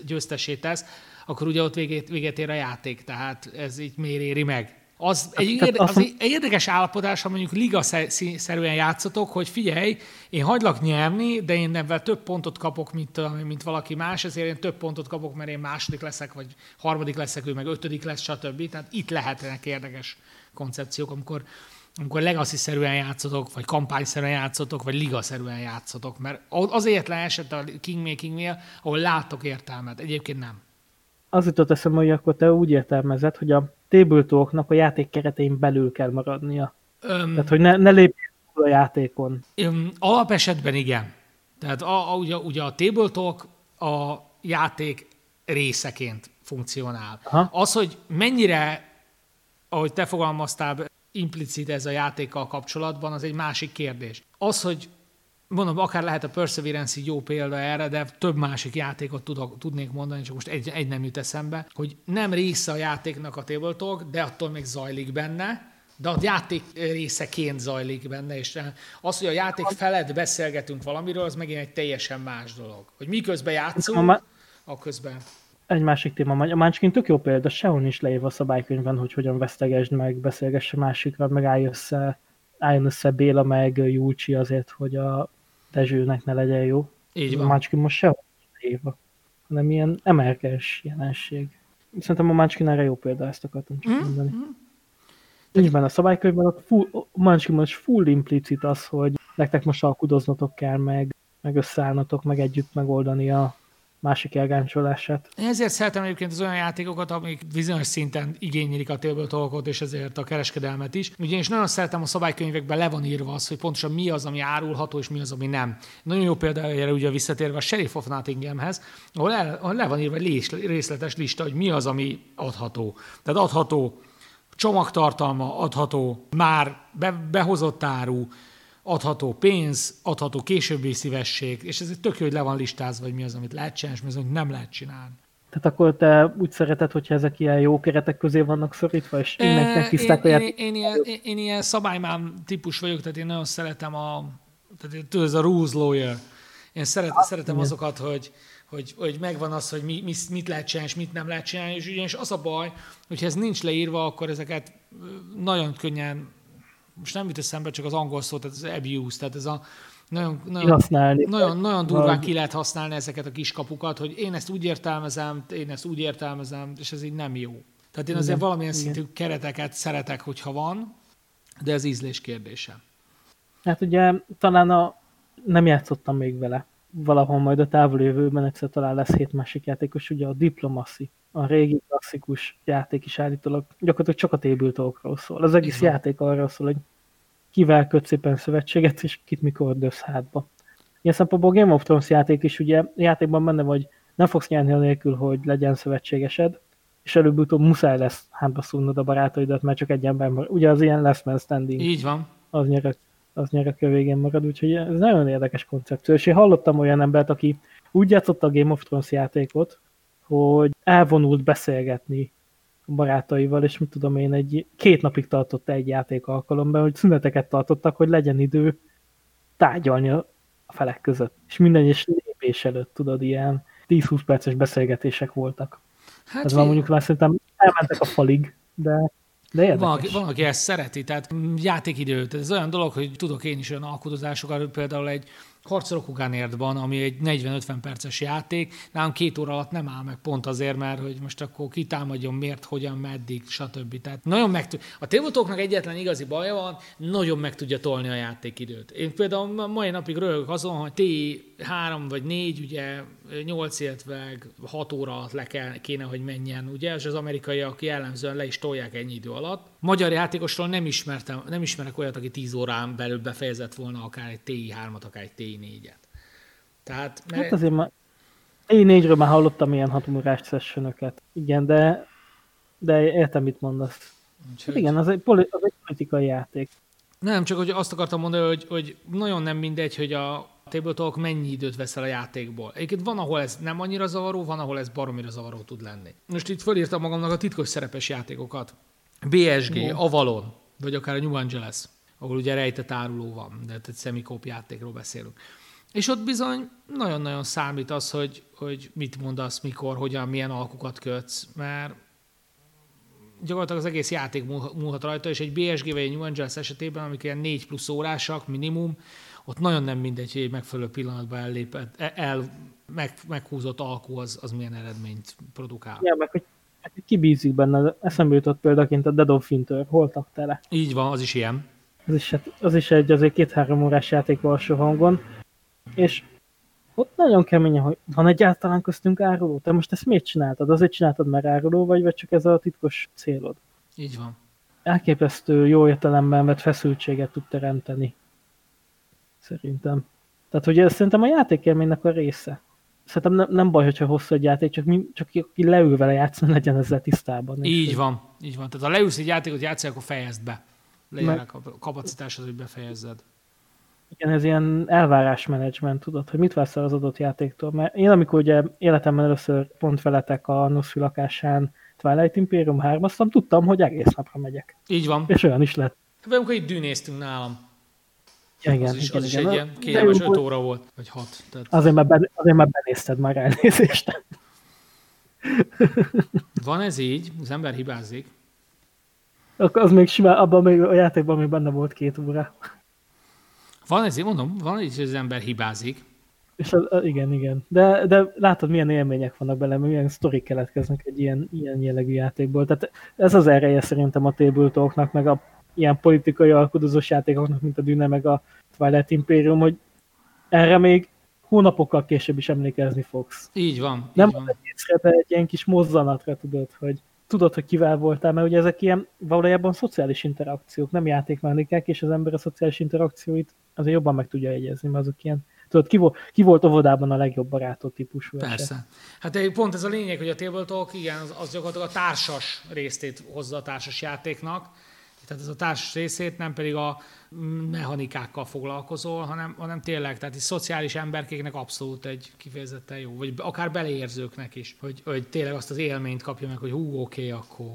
győztessé tesz, akkor ugye ott véget ér a játék, tehát ez így miért éri meg? Az egy érdekes állapodás, ha mondjuk liga-szerűen játszotok, hogy figyelj, én hagylak nyerni, de én ebben több pontot kapok, mint valaki más, ezért én több pontot kapok, mert én második leszek, vagy harmadik leszek, ő meg ötödik lesz, stb. Tehát itt lehetnek érdekes koncepciók, amikor legacy-szerűen játszotok, vagy kampányszerűen játszotok, vagy liga-szerűen játszotok, mert az egyetlen eset a kingmakingnél, ahol látok értelmet, egyébként nem. Az jutott eszembe, hogy akkor te úgy értelmezed, hogy a Table Talknak a játék keretein belül kell maradnia. Tehát, hogy ne lépjél a játékon. Alapesetben igen. Tehát ugye a Table Talk a játék részeként funkcionál. Aha. Az, hogy mennyire, ahogy te fogalmaztál, implicit ez a játékkal kapcsolatban, az egy másik kérdés. Az, hogy mondom, akár lehet a Perseverance jó példa erre, de több másik játékot tudnék mondani, csak most egy nem jut eszembe, hogy nem része a játéknak a Table Talk, de attól még zajlik benne, de a játék részeként zajlik benne, és az, hogy a játék felett beszélgetünk valamiről, az megint egy teljesen más dolog. Hogy miközben játszunk, aközben... Egy másik téma, a Munchkin tök jó példa, sehol nincs leírva a szabálykönyvben, hogy hogyan vesztegesd meg, beszélgesse másikra, meg álljon össze Béla meg Júlcsi azért, hogy a Dezsőnek ne legyen jó. Így van. A Munchkin most sehol éva, hanem ilyen emelkedés jelenség. Szerintem a Munchkin erre jó példa, ezt akartam csak mondani. Nincs benne a szabálykönyvben, a Munchkinban is full implicit az, hogy nektek most alkudoznatok kell, meg összeállnatok, meg együtt megoldani a másik elgáncsolását. Én ezért szeretem egyébként az olyan játékokat, amik bizonyos szinten igénylik a Table Talkot, és ezért a kereskedelmet is. Ugyanis nagyon szeretem, a szabálykönyvekben le van írva az, hogy pontosan mi az, ami árulható, és mi az, ami nem. Nagyon jó példa erre ugye visszatérve a Sheriff of Nottinghamhez, ahol le van írva egy részletes lista, hogy mi az, ami adható. Tehát adható csomagtartalma, adható már behozott áru, adható pénz, adható későbbi szívesség, és ez tök jó, hogy le van listázva, hogy mi az, amit lehet csinálni, és mi az, amit nem lehet csinálni. Tehát akkor te úgy szereted, hogyha ezek ilyen jó keretek közé vannak szorítva, és mindenkinek tiszták olyan... Én ilyen szabálymám típus vagyok, tehát én nagyon szeretem tehát ez a rules lawyer. Én szeretem azokat, hogy megvan az, hogy mit lehet csinálni, és mit nem lehet csinálni, és ugyanis az a baj, hogyha ez nincs leírva, akkor ezeket nagyon könnyen, most nem jut eszembe, csak az angol szó, tehát az abuse, tehát ez a nagyon durván ki lehet használni ezeket a kiskapukat, hogy én ezt úgy értelmezem, és ez így nem jó. Tehát én azért valamilyen szintű kereteket szeretek, hogyha van, de ez ízlés kérdése. Hát ugye talán nem játszottam még vele. Valahol majd a távol jövőben egyszer talán lesz 7 másik játékos, ugye a Diplomacy, a régi klasszikus játék is állítólag gyakorlatilag csak a Table Talkról szól. Az egész játék arról szól, hogy kivel kötsz éppen szövetséget, és kit mikor dössz hátba. Ilyen szempontból Game of Thrones játék is ugye játékban benne vagy, nem fogsz nyerni anélkül, hogy legyen szövetségesed, és előbb-utóbb muszáj lesz hátba szúrnod a barátaidat, mert csak egy ember marad. Ugye az ilyen last man standing. Így van. Az nyerek a végén marad, úgyhogy ez nagyon érdekes koncepció. És én hallottam olyan embert, aki úgy játszotta a Game of Thrones játékot, hogy elvonult beszélgetni barátaival, és mit tudom én, 2 napig tartott egy játék alkalomban, hogy szüneteket tartottak, hogy legyen idő tárgyalni a felek között. És minden egyes lépés előtt, tudod, ilyen 10-20 perces beszélgetések voltak. Hát ez van mondjuk már szerintem elmentek a falig, de érdekes. Van, aki ezt szereti, tehát játékidő. Tehát ez olyan dolog, hogy tudok én is olyan alkotózásokat, például egy Harcolok Ugánértban, ami egy 40-50 perces játék, nálam 2 óra alatt nem áll meg pont azért, mert hogy most akkor kitámadjon, miért, hogyan, meddig, stb. Tehát nagyon a tévotóknak egyetlen igazi baja van, nagyon meg tudja tolni a játékidőt. Én például mai napig röhögök azon, hogy T3 vagy 4, ugye 8, illetve 6 óra alatt kéne, hogy menjen, ugye, és az amerikaiak jellemzően le is tolják ennyi idő alatt. Magyar játékosról nem ismerek olyat, aki 10 órán belül befejezett volna akár egy T3-at, akár egy T4-et. Tehát, hát azért már T4-ről már hallottam ilyen 6 órás sessionöket. Igen, de értem, mit mondasz. Hát igen, az egy politikai játék. Nem, csak hogy azt akartam mondani, hogy nagyon nem mindegy, hogy a Table Talk mennyi időt veszel a játékból. Egyébként van, ahol ez nem annyira zavaró, van, ahol ez baromira zavaró tud lenni. Most itt felírtam magamnak a titkos szerepes játékokat. BSG, Avalon, vagy akár a New Angeles, ahol ugye rejtett áruló van, de egy szemikóp játékról beszélünk. És ott bizony nagyon-nagyon számít az, hogy mit mondasz, mikor, hogyan, milyen alkukat kötsz, mert gyakorlatilag az egész játék múlhat rajta, és egy BSG vagy egy New Angeles esetében, amik ilyen 4+ órásak minimum, ott nagyon nem mindegy, hogy egy megfelelő pillanatban meghúzott alkú az milyen eredményt produkál. Ja, meg hogy kibízik benne, eszembe jutott példaként a Dead of Winter, holtak tele. Így van, az is ilyen. Az is egy azért 2-3 órás játék alsó hangon, és ott nagyon keményen, hogy van egyáltalán köztünk áruló. Te most ezt miért csináltad? Azért csináltad, mert áruló vagy csak ez a titkos célod? Így van. Elképesztő jó értelemben vett feszültséget tud teremteni. Szerintem. Tehát, hogy ez szerintem a játékélménynek a része. Szerintem nem baj, hogyha hosszú egy játék, csak aki leül vele játszani, legyen ezzel tisztában. Így van. Tehát ha leülsz egy játékot játszani, akkor fejezd be. Legyen a kapacitásod, hogy befejezzed. Igen, ez ilyen elvárásmenedzsment, tudod, hogy mit vársz az adott játéktól. Mert én amikor ugye életemben először pont veletek a Nosfi lakásán Twilight Imperium 3-aztam, tudtam, hogy egész napra megyek. Így van. És olyan is lett. Hát amikor itt dűnéztünk nálam. Igen, az is egy ilyen kényelmes 5 óra volt, vagy 6. Tehát... Azért már benézted már elnézést. Van ez így, az ember hibázik. Az még simán, abban még a játékban még benne volt 2 óra. Van ez így, mondom, van így, az ember hibázik. És igen. De látod, milyen élmények vannak bele, milyen sztorik keletkeznek egy ilyen jellegű játékból. Tehát ez az ereje szerintem a Table Talknak, meg a ilyen politikai alkudozós játékoknak, mint a Dune meg a Twilight Imperium, hogy erre még hónapokkal később is emlékezni fogsz. Így van. Így nem van észre, de egy ilyen kis mozzanatra tudod, hogy kivel voltál, mert ugye ezek ilyen valójában szociális interakciók, nem játékmechanikák, és az ember a szociális interakcióit azért jobban meg tudja jegyezni, mert azok ilyen, tudod, ki volt óvodában a legjobb barátod típusú. Persze. Eset. Hát pont ez a lényeg, hogy a Table Talk, igen, az gyakorlatilag a társas részét hozza a társas játéknak. Tehát ez a társas részét nem pedig a mechanikákkal foglalkozol, hanem tényleg, tehát is szociális emberkéknek abszolút egy kifejezetten jó, vagy akár beleérzőknek is, hogy tényleg azt az élményt kapja meg, hogy hú, oké, akkor...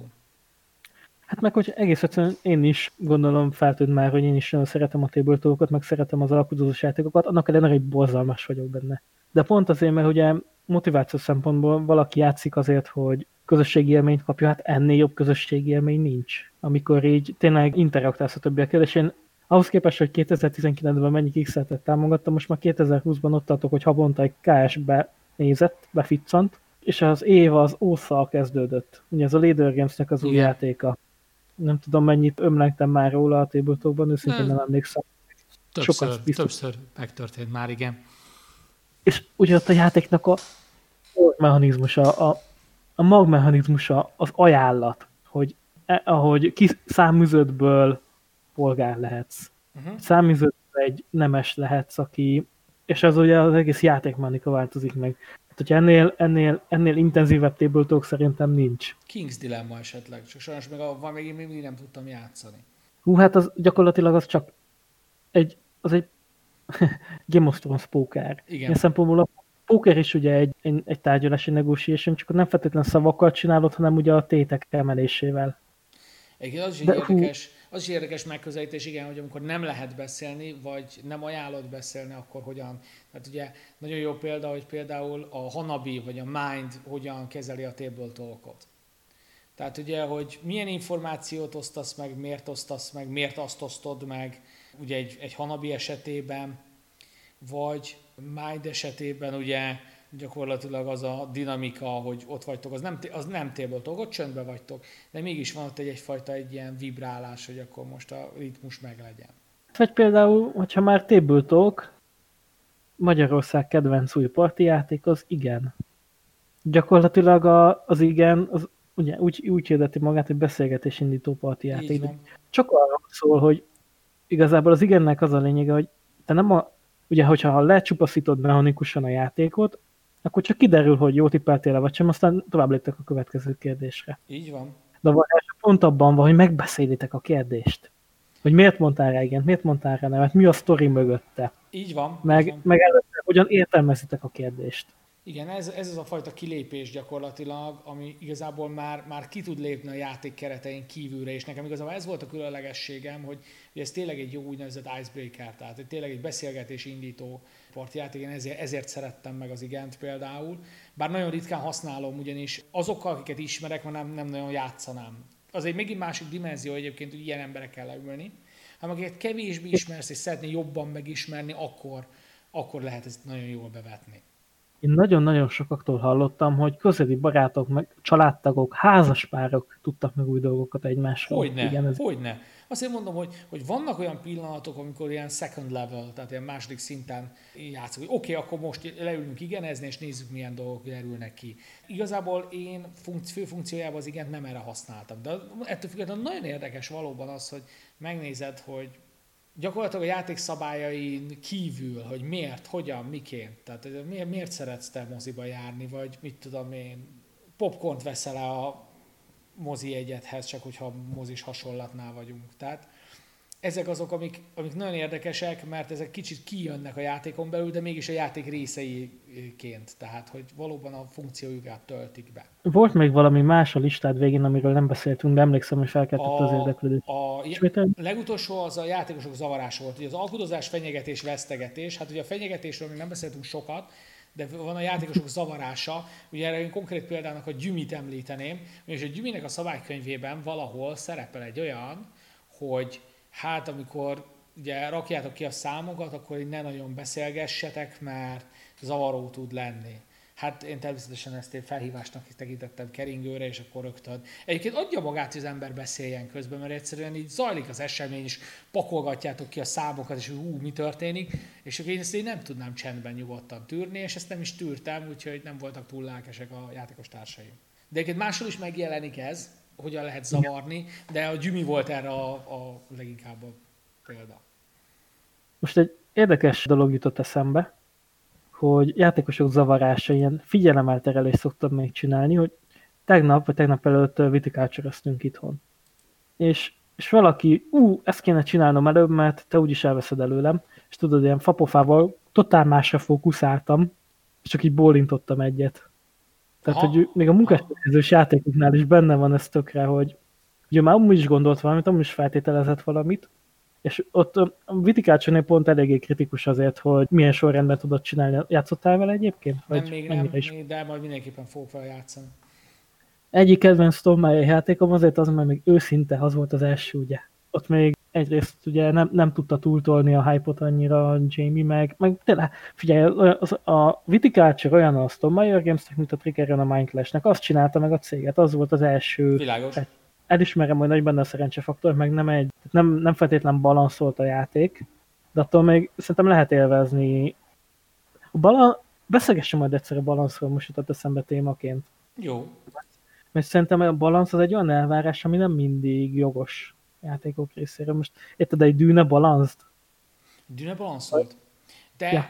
Hát meg, hogy egész egyszerűen én is gondolom feltűnt már, hogy én is nagyon szeretem a Table Talkot, meg szeretem az alkudozós játékokat, annak ellenére, hogy borzalmas vagyok benne. De pont azért, mert ugye motivációs szempontból valaki játszik azért, hogy közösségi élményt kapja, hát ennél jobb közösségi élmény nincs. Amikor így tényleg interaktálsz a többiekkel, és én ahhoz képest, hogy 2019-ben mennyi Kickstartert támogattam, most már 2020-ban ott tartok, hogy havonta egy KS-be nézett, beficcant, és az év az ószal kezdődött. Ugye ez a Leader Games-nek az új játéka. Nem tudom, mennyit ömlengtem már róla a Table Talkban, őszintén nem emlékszem. Többször megtörtént már, igen. És ugye ott a játéknak a mechanizmusa, a magmechanizmusa, az ajánlat, hogy ahogy számüzötből polgár lehetsz. Számüzötből egy nemes lehetsz, aki... És az ugye az egész játékmechanika változik meg. Hát, hogy ennél intenzívebb Table Talk szerintem nincs. King's Dilemma esetleg, csak sajnos még én mindig nem tudtam játszani. Hú, hát az gyakorlatilag az csak az egy Game of Thrones póker. Igen. Én szempontból a póker is ugye egy tárgyalási negotiation, csak nem feltétlenül szavakkal csinálod, hanem ugye a tétek emelésével. Egyébként az is érdekes megközelítés, igen, hogy amikor nem lehet beszélni, vagy nem ajánlod beszélni, akkor hogyan. Tehát ugye nagyon jó példa, hogy például a Hanabi, vagy a Mind hogyan kezeli a Table Talkot. Tehát ugye, hogy milyen információt osztasz meg, miért azt osztod meg, ugye egy Hanabi esetében, vagy Mind esetében ugye gyakorlatilag az a dinamika, hogy ott vagytok, az nem Table Talk, ott csöndbe vagytok, de mégis van ott egyfajta ilyen vibrálás, hogy akkor most a ritmus meglegyen. Vagy például, hogyha már Table Talk, Magyarország kedvenc új partijáték az igen. Gyakorlatilag az igen, az ugye úgy hirdeti magát, hogy beszélgetésindító partijáték. Csak arra szól, hogy igazából az igennek az a lényege, hogy te nem a... Ugye, hogyha lecsupaszítod mechanikusan a játékot, akkor csak kiderül, hogy jó tippeltél-e vagy sem, aztán tovább léptek a következő kérdésre. Így van. De pont abban van, hogy megbeszélitek a kérdést. Hogy miért mondtál rá igent, miért mondtál rá nevet, mi a sztori mögötte. Így van. Meg előtte hogyan értelmezitek a kérdést. Igen, ez az a fajta kilépés gyakorlatilag, ami igazából már ki tud lépni a játék keretein kívülre, és nekem igazából ez volt a különlegességem, hogy ez tényleg egy jó úgynevezett icebreaker, tehát tényleg egy beszélgetés indító partijáték, én ezért szerettem meg az igent például, bár nagyon ritkán használom, ugyanis azokkal, akiket ismerek, már nem nagyon játszanám. Az egy megint másik dimenzió egyébként, hogy ilyen emberekkel leülni, hanem akiket kevésbé ismersz, és szeretnél jobban megismerni, akkor lehet ezt nagyon jól bevetni. Én nagyon-nagyon sokaktól hallottam, hogy közeli barátok, meg családtagok, házaspárok tudtak meg új dolgokat egymásról. Hogyne. Azért mondom, hogy vannak olyan pillanatok, amikor ilyen second level, tehát ilyen második szinten játszok, hogy oké, akkor most leülünk igenezni, és nézzük, milyen dolgok derülnek ki. Igazából én fő funkciójában az igent nem erre használtam, de ettől függetlenül nagyon érdekes valóban az, hogy megnézed, hogy gyakorlatilag a játék szabályain kívül, hogy miért, hogyan, miként. Tehát miért szeretsz te moziba járni, vagy mit tudom én, popcornt veszel a mozi jegyedhez, csak hogyha mozis hasonlatnál vagyunk. Tehát ezek azok, amik nagyon érdekesek, mert ezek kicsit kijönnek a játékon belül, de mégis a játék részeiként. Tehát, hogy valóban a funkciójukát töltik be. Volt még valami más a listád végén, amiről nem beszéltünk, de emlékszem, hogy felkeltett az érdeklődést. A legutolsó az a játékosok zavarása volt. Ugye az alkudozás, fenyegetés, vesztegetés. Hát ugye a fenyegetésről még nem beszéltünk sokat, de van a játékosok zavarása. Ugye erre konkrét példának a Gyümit említeném, és a Gyüminek a szabálykönyvében valahol szerepel egy olyan, hogy hát amikor ugye rakjátok ki a számokat, akkor így ne nagyon beszélgessetek, mert zavaró tud lenni. Hát én természetesen ezt én felhívásnak tekintettem keringőre, és akkor rögtön. Egyébként adja magát, hogy az ember beszéljen közben, mert egyszerűen így zajlik az esemény, és pakolgatjátok ki a számokat, és hú, mi történik, és én ezt én nem tudnám csendben nyugodtan tűrni, és ezt nem is tűrtem, úgyhogy nem voltak túl lelkesek a játékos társaim. De egyébként máshol is megjelenik ez, hogyan lehet zavarni, de a Gyümi volt erre a leginkább a példa. Most egy érdekes dolog jutott eszembe, hogy játékosok zavarása, ilyen figyelemelterelést szoktam még csinálni, hogy tegnap előtt viticulture-öztünk itthon. És és valaki, ezt kéne csinálnom előbb, mert te úgyis elveszed előlem, és tudod, ilyen fapofával totál másra fókuszáltam, és csak így bólintottam egyet. Tehát, hogy még a munkáskezős játékoknál is benne van ez tökre, hogy ugye már amúgy is gondolt valamit, amúgy is feltételezett valamit, és ott a Vitikácsonál pont eléggé kritikus azért, hogy milyen sorrendben tudod csinálni. Játszottál vele egyébként? Vagy nem, még nem, is? De majd mindenképpen fogok vele játszani. Egyik kedvenc Tommy játékom azért az, mert még őszinte az volt az első, ugye. Ott még egyrészt ugye nem tudta túltolni a hype-ot annyira Jamie, meg tényleg, figyelj, a Viticulture olyan az Tommy Games-nek, mint a Trickerion a Minecraft-nek. Azt csinálta meg a céget, az volt az első. Világos. Elismerem, hogy nagy benne a szerencsefaktor, meg nem feltétlen balanszolt a játék, de attól még szerintem lehet élvezni. Beszélgessem majd egyszer a balanszról, most jutott eszembe témaként. Jó. Mert szerintem a balansz az egy olyan elvárás, ami nem mindig jogos játékok részéről. Most érted, egy Dune balanszt? Dune balanszolt? De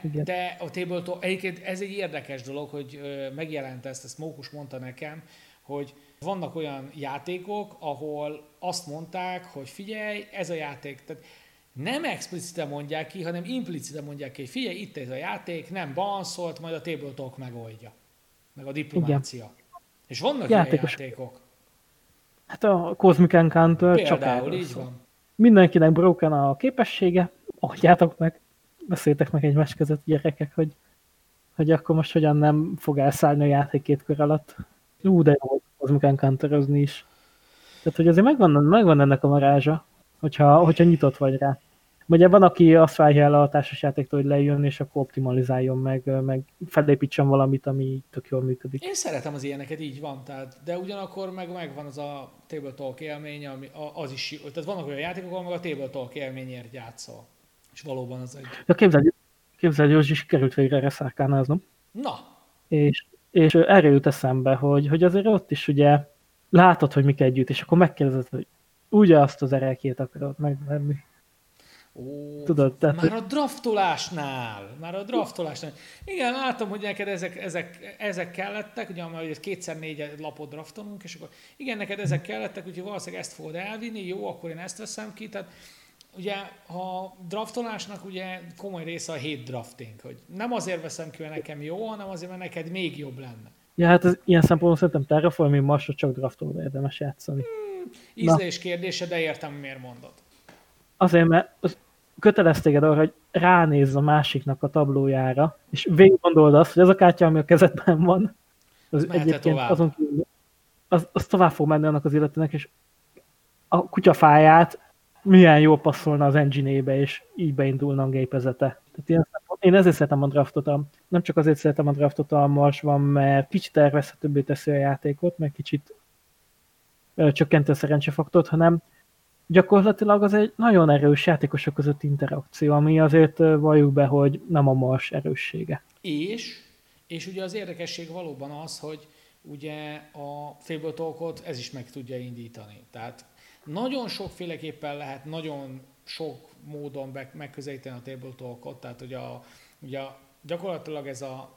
a Table Talk, egyébként ez egy érdekes dolog, hogy megjelent ezt Mókus mondta nekem, hogy vannak olyan játékok, ahol azt mondták, hogy figyelj, ez a játék, tehát nem expliciten mondják ki, hanem impliciten mondják ki, hogy figyelj, itt ez a játék, nem balanszolt, majd a Table Talk megoldja, meg a diplomácia. Igen. És vannak játékok. Hát a Cosmic Encounter csak erről szól. Mindenkinek broken a képessége, adjátok meg, beszéltek meg egymás között gyerekek, hogy akkor most hogyan nem fog elszállni a játék két kör alatt. De jó volt Cosmic Encounter-özni is. Tehát, hogy azért megvan ennek a varázsa, hogyha nyitott vagy rá. Ugye van, aki azt várja el a társasjátéktól, hogy lejön, és akkor optimalizáljon meg felépítsen valamit, ami tök jól működik. Én szeretem az ilyeneket, így van, tehát, de ugyanakkor megvan az a Table Talk élmény, ami az is, tehát vannak olyan játékok, ahol meg a Table Talk élményért játszol. És valóban az egy... Ja, képzeld, Józsi is került végre reszárkánáznom. Na! És erre jut eszembe, hogy azért ott is ugye látod, hogy mik együtt, és akkor megkérdezed, hogy ugye azt az erekét akarod megvenni. Ó, tudod, tehát... Már a draftolásnál. Igen, látom, hogy neked ezek kellettek, ugye majd 2x4 lapot draftolunk, és akkor igen, neked ezek kellettek, úgyhogy valószínűleg ezt fogod elvinni, jó, akkor én ezt veszem ki. Tehát ugye a draftolásnak ugye komoly része a hét drafting, hogy nem azért veszem ki, mert nekem jó, hanem azért, mert neked még jobb lenne. Ja, hát ez, ilyen szempontból szerintem terraforming másra csak draftolva érdemes játszani. Ízlés kérdése, de értem, miért mondod. Azért, mert kötelez téged arra, hogy ránézz a másiknak a tablójára, és végig gondold azt, hogy az a kártya, ami a kezedben van, az egyébként azon kívül, az tovább fog menni annak az illetőnek, és a kutyafáját milyen jól passzolna az engine-ébe, és így beindulna a gépezete. Tehát én ezért szeretem a draftot, nem csak azért szeretem a draftot, mert kicsit tervezhetőbbé teszi a játékot, meg kicsit csökkenti a szerencsefaktort, hanem gyakorlatilag az egy nagyon erős játékosok közötti interakció, ami azért valljuk be, hogy nem a mars erőssége. És ugye az érdekesség valóban az, hogy ugye a Table Talkot ez is meg tudja indítani. Tehát nagyon sokféleképpen lehet nagyon sok módon megközelíteni a Table Talkot, tehát ugye gyakorlatilag ez a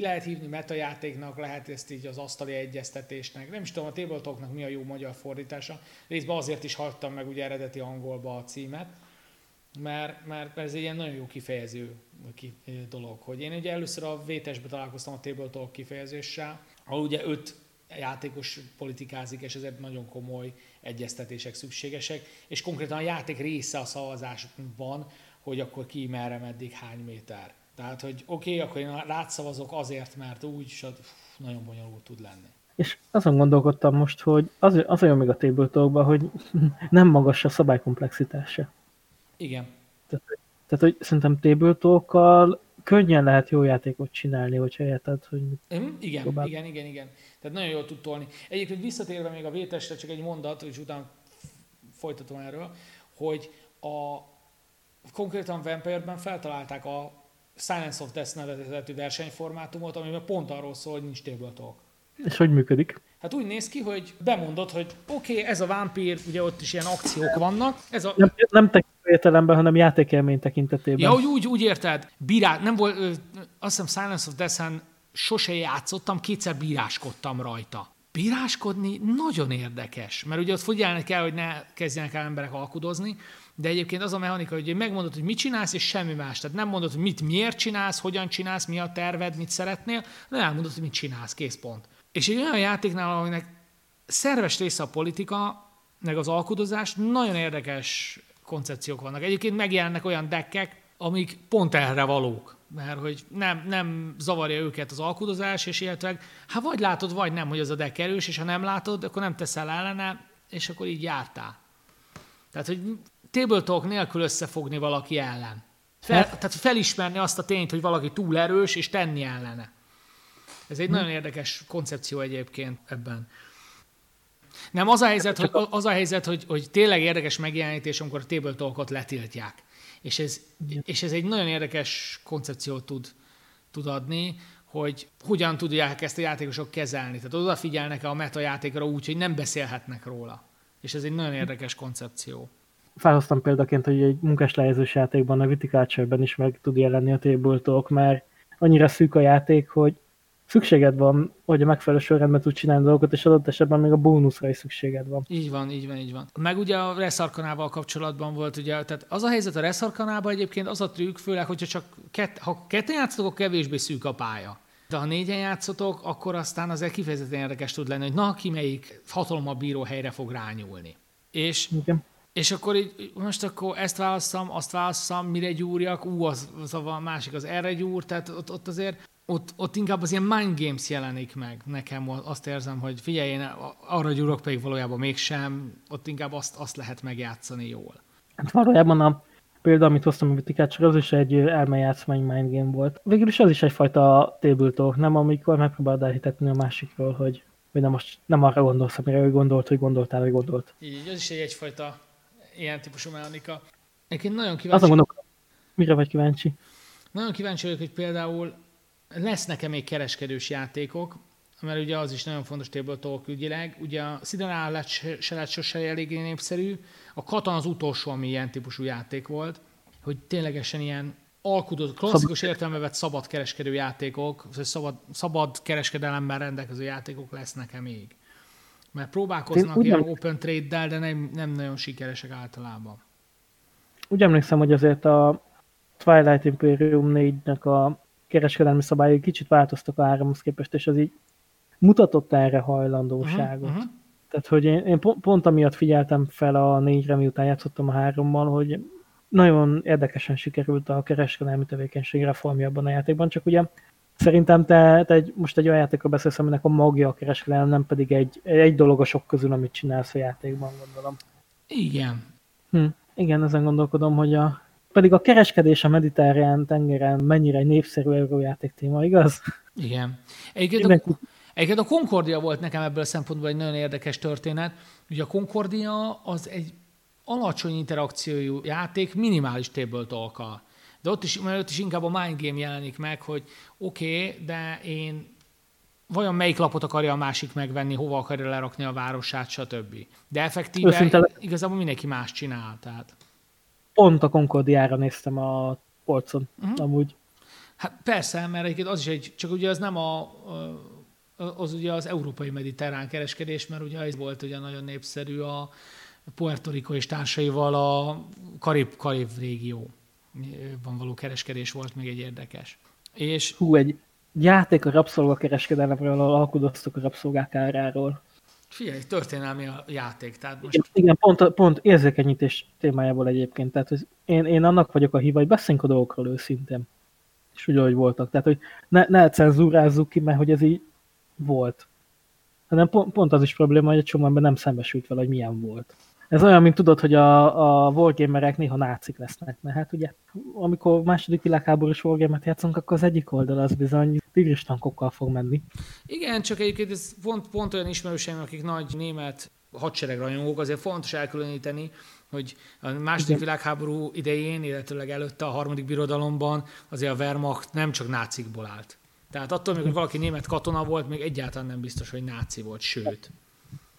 lehet hívni metajátéknak, lehet ezt így az asztali egyeztetésnek. Nem is tudom, a Table Talknak mi a jó magyar fordítása. Részben azért is hagytam meg ugye eredeti angolba a címet, mert ez egy ilyen nagyon jó kifejező dolog. Hogy én ugye először a VTES-be találkoztam a Table Talk kifejezéssel, ahol ugye 5 játékos politikázik, és ezért nagyon komoly egyeztetések szükségesek, és konkrétan a játék része a szavazásban, hogy akkor ki merre, meddig, hány méter. Tehát, hogy oké, akkor én rátszavazok azért, mert úgy, nagyon bonyolult tud lenni. És azon gondolkodtam most, hogy az olyan még a Table Talkban, hogy nem magas a szabálykomplexitása. Igen. Tehát, hogy szerintem Table Talkkal könnyen lehet jó játékot csinálni, hogyha érted, hogy... Igen. Tehát nagyon jól tud tolni. Egyébként visszatérve még a VTES-re, csak egy mondat, és utána folytatom erről, hogy konkrétan Vampire-ben feltalálták a Silence of Death nevezetű versenyformátumot, amiben pont arról szól, hogy nincs Table Talk. És hogy működik? Hát úgy néz ki, hogy bemondod, hogy oké, ez a vámpír, ugye ott is ilyen akciók vannak. Ez a... Nem tekintő értelemben, hanem játékélmény tekintetében. Ja, úgy érted. Nem volt, azt hiszem Silence of Death-en sose játszottam, 2-szer bíráskodtam rajta. Piráskodni nagyon érdekes, mert ugye ott figyelni kell, hogy ne kezdjenek el emberek alkudozni, de egyébként az a mechanika, hogy megmondod, hogy mit csinálsz, és semmi más. Tehát nem mondod, hogy mit, miért csinálsz, hogyan csinálsz, mi a terved, mit szeretnél, hanem elmondod, hogy mit csinálsz, kész, pont. És egy olyan játéknál, aminek szerves része a politika, meg az alkudozás, nagyon érdekes koncepciók vannak. Egyébként megjelennek olyan deckek, amik pont erre valók, mert hogy nem zavarja őket az alkudozás, és illetve, hát vagy látod, vagy nem, hogy az a deck erős, és ha nem látod, akkor nem teszel ellene, és akkor így jártál. Tehát, hogy Table Talk nélkül összefogni valaki ellen. Tehát felismerni azt a tényt, hogy valaki túl erős, és tenni ellene. Ez egy nagyon érdekes koncepció egyébként ebben. Nem, az a helyzet, hogy tényleg érdekes megjelenítés, amikor a Table Talkot letiltják. És ez egy nagyon érdekes koncepciót tud adni, hogy hogyan tudják ezt a játékosok kezelni. Tehát odafigyelnek a metajátékra úgy, hogy nem beszélhetnek róla. És ez egy nagyon érdekes koncepció. Felhoztam példaként, hogy egy munkáslejezős játékban, a Viticulture-ben is meg tud jelenni a Table Talk, mert annyira szűk a játék, hogy szükséged van, hogy a megfelelő sorrendben tud csinálni dolgokat, és adott esetben még a bónuszra is szükséged van. Így van. Meg ugye a Reszarkanával kapcsolatban volt, ugye, tehát az a helyzet a Reszarkanában egyébként az a trükk, főleg, hogyha csak ketten játszotok, akkor kevésbé szűk a pálya. De ha négyen játszotok, akkor aztán azért kifejezetten érdekes tud lenni, hogy na, ki melyik hatalommal bíró helyre fog rányúlni. És akkor így, most akkor ezt válasszam, azt válasszam, mire gyúrjak, az a másik az erre gyúr, tehát ott azért ott inkább az ilyen mind games jelenik meg nekem, azt érzem, hogy figyelj, én arra gyúrok, pedig valójában mégsem, ott inkább azt lehet megjátszani jól. Hát valójában a példa, amit hoztam a Vitikácsra, az is egy elmejátszmány mind game volt. Végül is az is egyfajta table talk, nem? Amikor megpróbálod elhitetni a másikról, hogy nem arra gondolsz, amire ő gondolt, hogy gondoltál, hogy gondolt. Így, az is egyfajta ilyen típusú mechanika. Egyébként nagyon kíváncsi. Azon gondolok, mire vagy kíváncsi? Nagyon kíváncsi vagyok, hogy például lesznek-e még kereskedős játékok, mert ugye az is nagyon fontos Table Talk ügyileg. Ugye a Szidanál se lett sose eléggé népszerű. A Catan az utolsó, ami ilyen típusú játék volt, hogy ténylegesen ilyen alkudott, klasszikus értelembe vett szabad kereskedő játékok, szabad kereskedelemmel rendelkező játékok lesznek-e még. Mert próbálkoznak ilyen open trade-del, de nem nagyon sikeresek általában. Úgy emlékszem, hogy azért a Twilight Imperium 4-nek a kereskedelmi szabályai kicsit változtak a 3-hoz képest, és az így mutatott erre hajlandóságot. Uh-huh. Tehát, hogy én pont amiatt figyeltem fel a 4-re, miután játszottam a 3-mal, hogy nagyon érdekesen sikerült a kereskedelmi tevékenység reformja abban a játékban, csak ugye szerintem most egy olyan játékról beszélsz, aminek a magja a kereskedelem, nem pedig egy dolog a sok közül, amit csinálsz a játékban, gondolom. Igen. Igen, ezen gondolkodom, hogy pedig a kereskedés a mediterrán tengeren mennyire egy népszerű eurójáték téma, igaz? Igen. Egyébként a Concordia volt nekem ebből a szempontból egy nagyon érdekes történet. Ugye a Concordia az egy alacsony interakciójú játék, minimális table talkkal. De ott is inkább a mind game jelenik meg, hogy oké, de én vajon melyik lapot akarja a másik megvenni, hova akarja lerakni a városát, stb. De effektíve igazából mindenki más csinál, tehát. Pont a Concordiára néztem a polcon, amúgy. Hát persze, mert egyébként az is csak ugye az nem az ugye az európai mediterrán kereskedés, mert ugye ez volt ugye nagyon népszerű a Puerto Rico és társaival a Karib régióban való kereskedés volt még egy érdekes. És egy játék a rabszolgakereskedelemről, ahol alkudoztok a rabszolgák áráról. Figyelj, történelmi a játék. Tehát most... Igen, pont érzékenyítés témájából egyébként. Tehát én annak vagyok a híva, hogy beszéljünk a dolgokról őszintén. És úgy, ahogy voltak. Tehát, hogy ne cenzúrázzuk ki, mert hogy ez így volt. Hanem pont az is probléma, hogy egy csomó ember nem szembesült vele, hogy milyen volt. Ez olyan, mint tudod, hogy a wargamerek néha nácik lesznek. Mert hát ugye, amikor második világháborús wargamert játszunk, akkor az egyik oldal az bizony tigristankokkal fog menni. Igen, csak egyébként ez pont olyan ismerőseim, akik nagy német hadseregrajongók, azért fontos elkülöníteni, hogy a második világháború idején, illetőleg előtte a harmadik birodalomban azért a Wehrmacht nem csak nácikból állt. Tehát attól még, hogy valaki német katona volt, még egyáltalán nem biztos, hogy náci volt, sőt.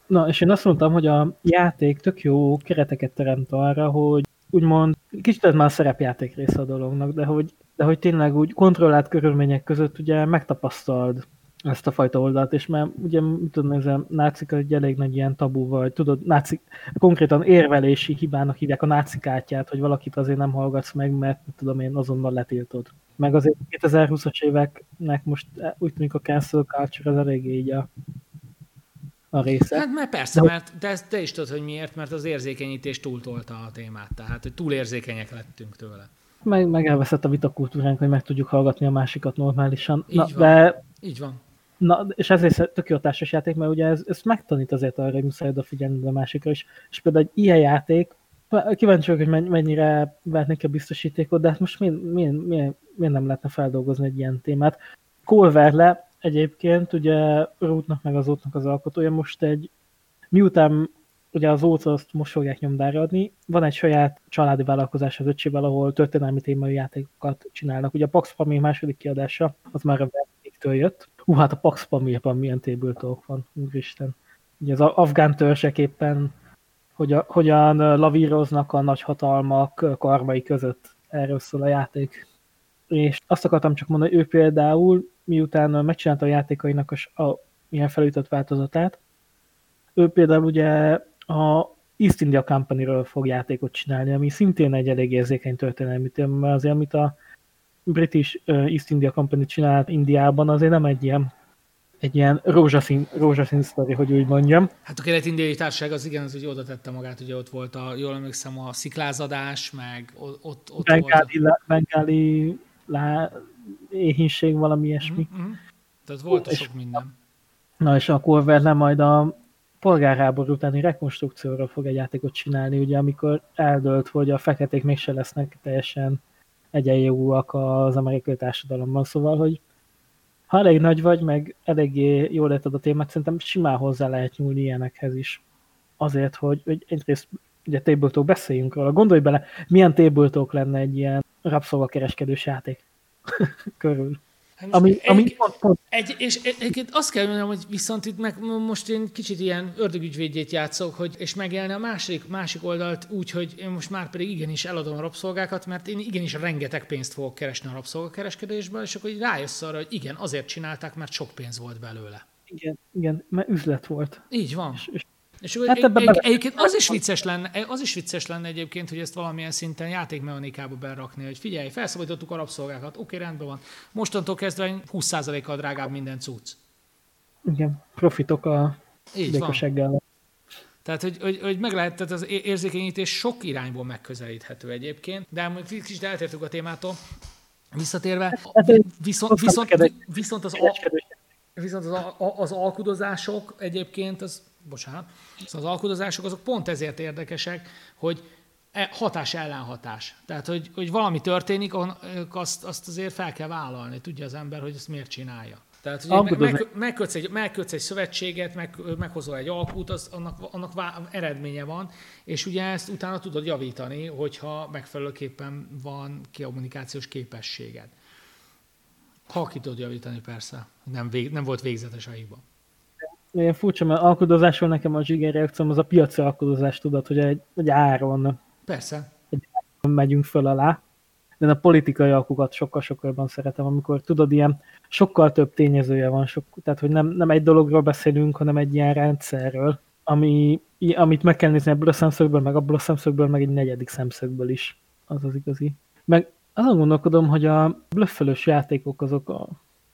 Na, és én azt mondtam, hogy a játék tök jó kereteket teremt arra, hogy úgymond, kicsit ez már a szerepjáték része a dolognak, de hogy tényleg úgy kontrollált körülmények között ugye megtapasztald ezt a fajta oldalt, és már ugye, tudom, ez a nácika egy elég nagy ilyen tabu, vagy tudod, náci, konkrétan érvelési hibának hívják a náci kártyát, hogy valakit azért nem hallgatsz meg, mert tudom én, azonnal letiltod. Meg azért 2020-as éveknek most úgy tűnik a cancel culture az eléggé így a része. Hát mert persze, mert te is tudod, hogy miért, mert az érzékenyítés túltolta a témát, tehát hogy túlérzékenyek lettünk tőle. Meg elveszett a vitakultúránk, hogy meg tudjuk hallgatni a másikat normálisan. Így na, van. De... Így van. Na, és ezért tök jó társas játék, mert ugye ez megtanít azért arra, hogy muszáj odafigyelni a másikra is. És például egy ilyen játék, kíváncsi vagyok, hogy mennyire vehetnék a biztosítékot, de hát most miért nem lehetne feldolgozni egy ilyen témát. Cole Verle egyébként, ugye Rootnak meg az Ótnak az alkotója most egy, miután ugye az Ótra azt most fogják nyomdára adni, van egy saját családi vállalkozás az öcsével, ahol történelmi témai játékokat csinálnak. Ugye a Pax Family második kiadása, az már a Verle-től jött. Hát a Pax Family-ban milyen Table Talk van, úristen. Ugye az afgán törzsek éppen hogyan lavíroznak a nagyhatalmak karmai között. Erről szól a játék. És azt akartam csak mondani, hogy ő például, miután megcsinálta a játékainak a ilyen felütött változatát, ő például ugye a East India Company-ről fog játékot csinálni, ami szintén egy elég érzékeny történelmi téma, mert azért, amit a British East India Company csinált Indiában, azért nem egy ilyen rózsaszín sztori, hogy úgy mondjam. Hát a kelet-indiai társaság az igen, az úgy oda tette magát, ugye ott volt a, jól emlékszem, a sziklázadás, meg ott bengáli éhínség, valami ilyesmi. Mm-hmm. Tehát volt és, sok minden. Na és akkor Verle majd a polgárháború utáni rekonstrukcióról fog egy játékot csinálni, ugye amikor eldölt, hogy a feketék mégse lesznek teljesen egyenjogúak az amerikai társadalomban, szóval, hogy ha elég nagy vagy, meg eléggé jól érted a témát, szerintem simán hozzá lehet nyúlni ilyenekhez is. Azért, hogy egyrészt ugye Table Talk, beszéljünk róla. Gondolj bele, milyen Table Talk lenne egy ilyen rabszolgakereskedős játék körül. És azt kell mondanom, hogy viszont itt meg most én kicsit ilyen ördögügyvédjét játszok, hogy, és megélni a másik oldalt úgy, hogy én most már pedig igenis eladom a rabszolgákat, mert én igenis rengeteg pénzt fogok keresni a rabszolgakereskedésben, és akkor így rájössz arra, hogy igen, azért csinálták, mert sok pénz volt belőle. Igen, mert üzlet volt. Így van. És egyébként az is vicces lenne egyébként, hogy ezt valamilyen szinten játékmechanikába berakni, hogy figyelj, felszabadítottuk a rabszolgákat, oké, rendben van. Mostantól kezdve 20%-kal drágább minden cucc. Igen, profitok a dékoseggel. Tehát, hogy meg lehet, tehát az érzékenyítés sok irányból megközelíthető egyébként, de mondjuk kicsit eltértük a témától. Visszatérve, viszont az alkudozások egyébként az alkudozások azok pont ezért érdekesek, hogy hatás ellenhatás. Tehát, hogy valami történik, azt azért fel kell vállalni, tudja az ember, hogy ezt miért csinálja. Tehát, hogy megkötsz egy szövetséget, meghozol egy alkut, annak eredménye van, és ugye ezt utána tudod javítani, hogyha megfelelőképpen van kommunikációs képességed. Ha ki tudod javítani, persze. Nem volt végzetes a hiba. Ilyen furcsa, mert alkudozásról nekem a zsigerreakcióm az a piaci alkudozás, tudod, hogy egy áron. Persze. Egy áron megyünk föl alá. De a politikai alkukat sokkal-sokkal jobban szeretem, amikor tudod, ilyen sokkal több tényezője van. Tehát, hogy nem egy dologról beszélünk, hanem egy ilyen rendszerről, amit meg kell nézni ebből a szemszögből, meg abból a szemszögből, meg egy negyedik szemszögből is. Az az igazi. Meg azon gondolkodom, hogy a blöffelős játékok azok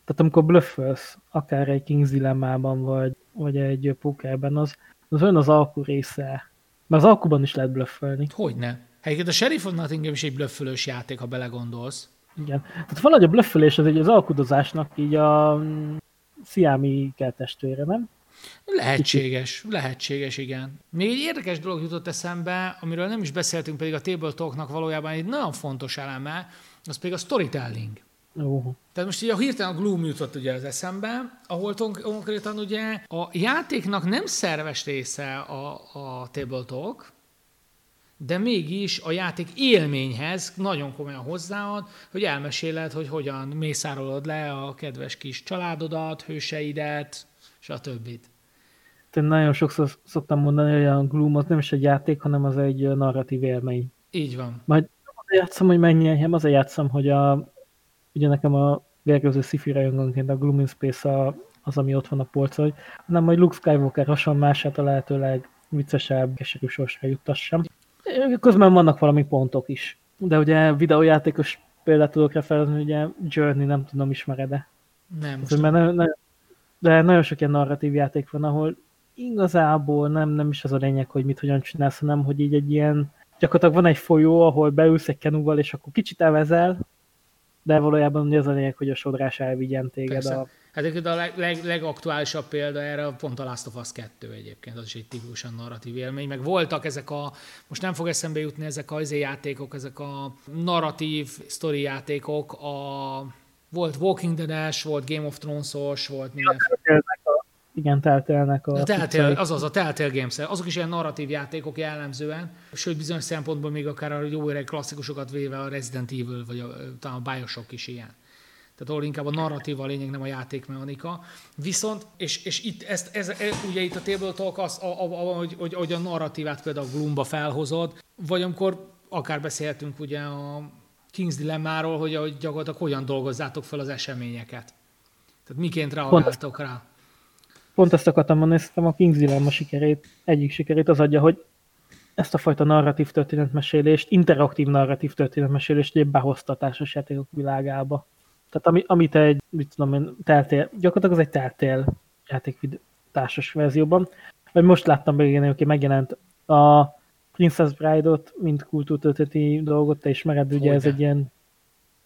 tehát amikor blöffölsz, akár egy King's Dilemma-ban, vagy egy pókerben, az olyan az alkú része. Mert az alkuban is lehet blöffölni. Hogyne. Egyébként a Sheriff of Nottingham is egy blöffölős játék, ha belegondolsz. Igen. Tehát valahogy a blöffölés az alkudozásnak így a sziámi keltestvére, nem? Lehetséges, igen. Még egy érdekes dolog jutott eszembe, amiről nem is beszéltünk, pedig a Table Talknak valójában egy nagyon fontos eleme, az pedig a storytelling. Tehát most ugye hirtelen a Gloom jutott ugye az eszembe, ahol konkrétan ugye a játéknak nem szerves része a Table Talk, de mégis a játék élményhez nagyon komolyan hozzáad, hogy elmeséled, hogy hogyan mészárolod le a kedves kis családodat, hőseidet, stb. Tehát nagyon sokszor szoktam mondani, hogy a Gloom az nem is egy játék, hanem az egy narratív élmény. Így van. Majd azért játszom, hogy ugye nekem a vérgőző sci-fi rajongonként a Gloom in Space az, ami ott van a polcon, hanem hogy Luke Skywalker hasonmását a lehetőleg viccesebb, keserű sorsra juttassam. Közben vannak valami pontok is. De ugye videójátékos példát tudok referezni, ugye Journey, nem tudom, ismered-e? Nem. De nagyon sok ilyen narratív játék van, ahol igazából nem is az a lényeg, hogy mit hogyan csinálsz, hanem hogy így egy ilyen, gyakorlatilag van egy folyó, ahol beülsz egy kenúval, és akkor kicsit elvezel, de valójában az a lényeg, hogy a sodrás elvigyen téged. Hát a legaktuálisabb példa erre pont a Last of Us 2 egyébként, az is egy tipikusan narratív élmény, meg voltak ezek a, most nem fog eszembe jutni ezek az játékok, ezek a narratív sztori játékok, volt Walking Dead-es, volt Game of Thrones-os, volt mindenféle. Igen, Telltale-nek a... Azaz, a Telltale Games, azok is ilyen narratív játékok jellemzően, sőt bizonyos szempontból még akár a jó öreg klasszikusokat véve a Resident Evil, vagy talán a Bioshock is ilyen. Tehát ahol inkább a narratív a lényeg, nem a játékmechanika. Viszont, és itt, ugye itt a Table Talk, hogy a narratívát például Gloomba felhozod, vagy amikor akár beszéltünk ugye a King's Dilemmáról, hogy gyakorlatilag hogyan dolgozzátok fel az eseményeket. Tehát miként reagáltok rá. Pont ezt akartam mondani, szerintem a King's Dilemma sikerét, egyik sikerét az adja, hogy ezt a fajta narratív történetmesélést, interaktív narratív történetmesélést egy behoztatásos játékok világába. Tehát amit egy, mit tudom én, Telltale, gyakorlatilag az egy Telltale játéktársas verzióban. Vagy most láttam végén, hogy megjelent a Princess Bride-ot, mint kultúrtörténeti dolgot, te ismered, ugye ez egy ilyen...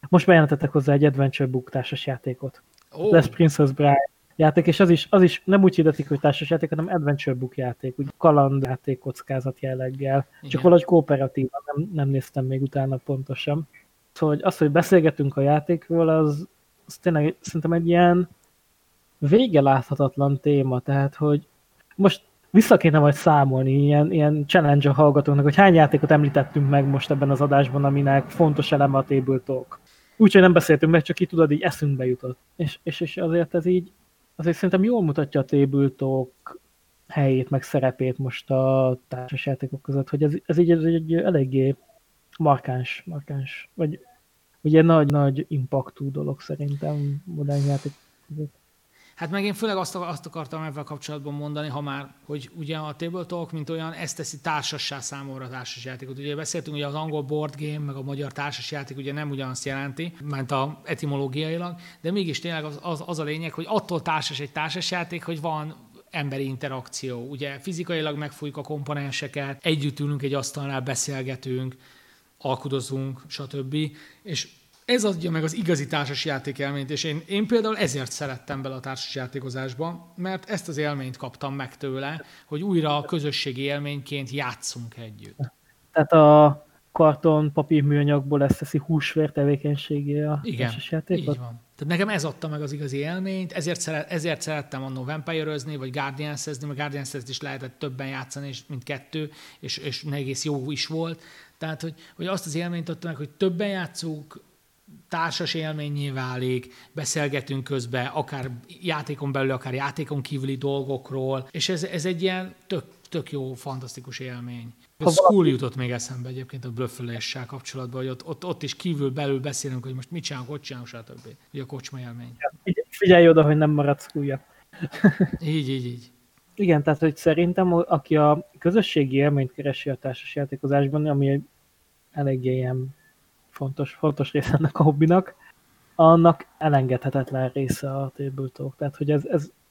Most bejelentettek hozzá egy Adventure Book társas játékot. Oh. Lesz Princess Bride játék, és az is nem úgy hirdetik, hogy társas játék, hanem Adventure Book játék, úgy kalandjáték kockázat jelleggel. Igen. Csak valahogy kooperatívan, nem néztem még utána pontosan. Szóval az, hogy beszélgetünk a játékról, az tényleg szerintem egy ilyen vége láthatatlan téma, tehát hogy most vissza kéne majd számolni ilyen challenge a hallgatóknak, hogy hány játékot említettünk meg most ebben az adásban, aminek fontos eleme a Table Talk. Úgyhogy nem beszéltünk meg, csak így tudod, így eszünkbe jutott. És azért ez így, azért szerintem jól mutatja a Table Talk helyét, meg szerepét most a társasjátékok között, hogy ez így eléggé markáns, vagy ugye nagy impaktú dolog szerintem modern játék. Hát meg én főleg azt akartam ebben kapcsolatban mondani, ha már, hogy ugye a Table Talk, mint olyan, ezt teszi társassá számomra a társasjátékot. Ugye beszéltünk, hogy az angol board game, meg a magyar társasjáték ugye nem ugyanazt jelenti, mert a etimológiailag, de mégis tényleg az a lényeg, hogy attól társas egy társasjáték, hogy van emberi interakció. Ugye fizikailag megfújjuk a komponenseket, együtt ülünk egy asztalnál, beszélgetünk, alkudozunk, stb. És ez adja meg az igazi társas játék élményt, és én például ezért szerettem bele a társas játékozásba, mert ezt az élményt kaptam meg tőle, hogy újra a közösségi élményként játszunk együtt. Tehát a karton, papír, műanyagból ezt teszi húsvér tevékenységé a társas játékot? Igen, így van. Tehát nekem ez adta meg az igazi élményt, ezért szerettem annó Vampire-özni, vagy Guardians-ezni, mert Guardians-ezt is lehetett többen játszani, mint kettő, és egész jó is volt. Tehát, hogy azt az élményt adta meg, hogy többen játszunk, társas élménnyé válik, beszélgetünk közben, akár játékon belül, akár játékon kívüli dolgokról, és ez egy ilyen tök jó, fantasztikus élmény. Ez cool jutott még eszembe egyébként a blöffeléssel kapcsolatban, hogy ott is kívül-belül beszélünk, hogy most mit csinálunk, ott csinálunk, stb. Ugye a kocsma élmény. Figyelj oda, hogy nem maradsz coolja. Így. Igen, tehát hogy szerintem, aki a közösségi élményt keresi a társas játékozásban, ami eléggé ilyen fontos része ennek a hobbinak, annak elengedhetetlen része a Table Talk. Tehát, hogy ez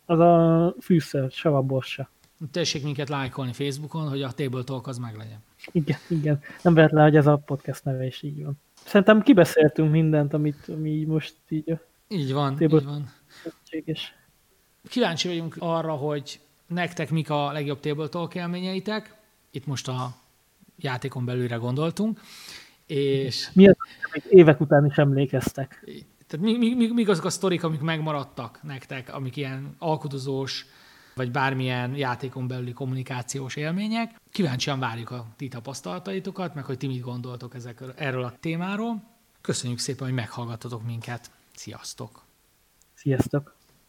az a fűszer, savaborsa. Tessék minket lájkolni Facebookon, hogy a Table Talk az meglegyen. Igen. Nem véletlen, hogy ez a podcast neve is így van. Szerintem kibeszéltünk mindent, ami most így... Így van. Kíváncsi vagyunk arra, hogy nektek mik a legjobb Table Talk élményeitek. Itt most a játékon belülre gondoltunk. És... mi az, amit évek után is emlékeztek? Tehát mik azok a sztorik, amik megmaradtak nektek, amik ilyen alkudozós, vagy bármilyen játékon belüli kommunikációs élmények. Kíváncsian várjuk a ti tapasztalataitokat, meg hogy ti mit gondoltok erről a témáról. Köszönjük szépen, hogy meghallgattatok minket. Sziasztok! Sziasztok!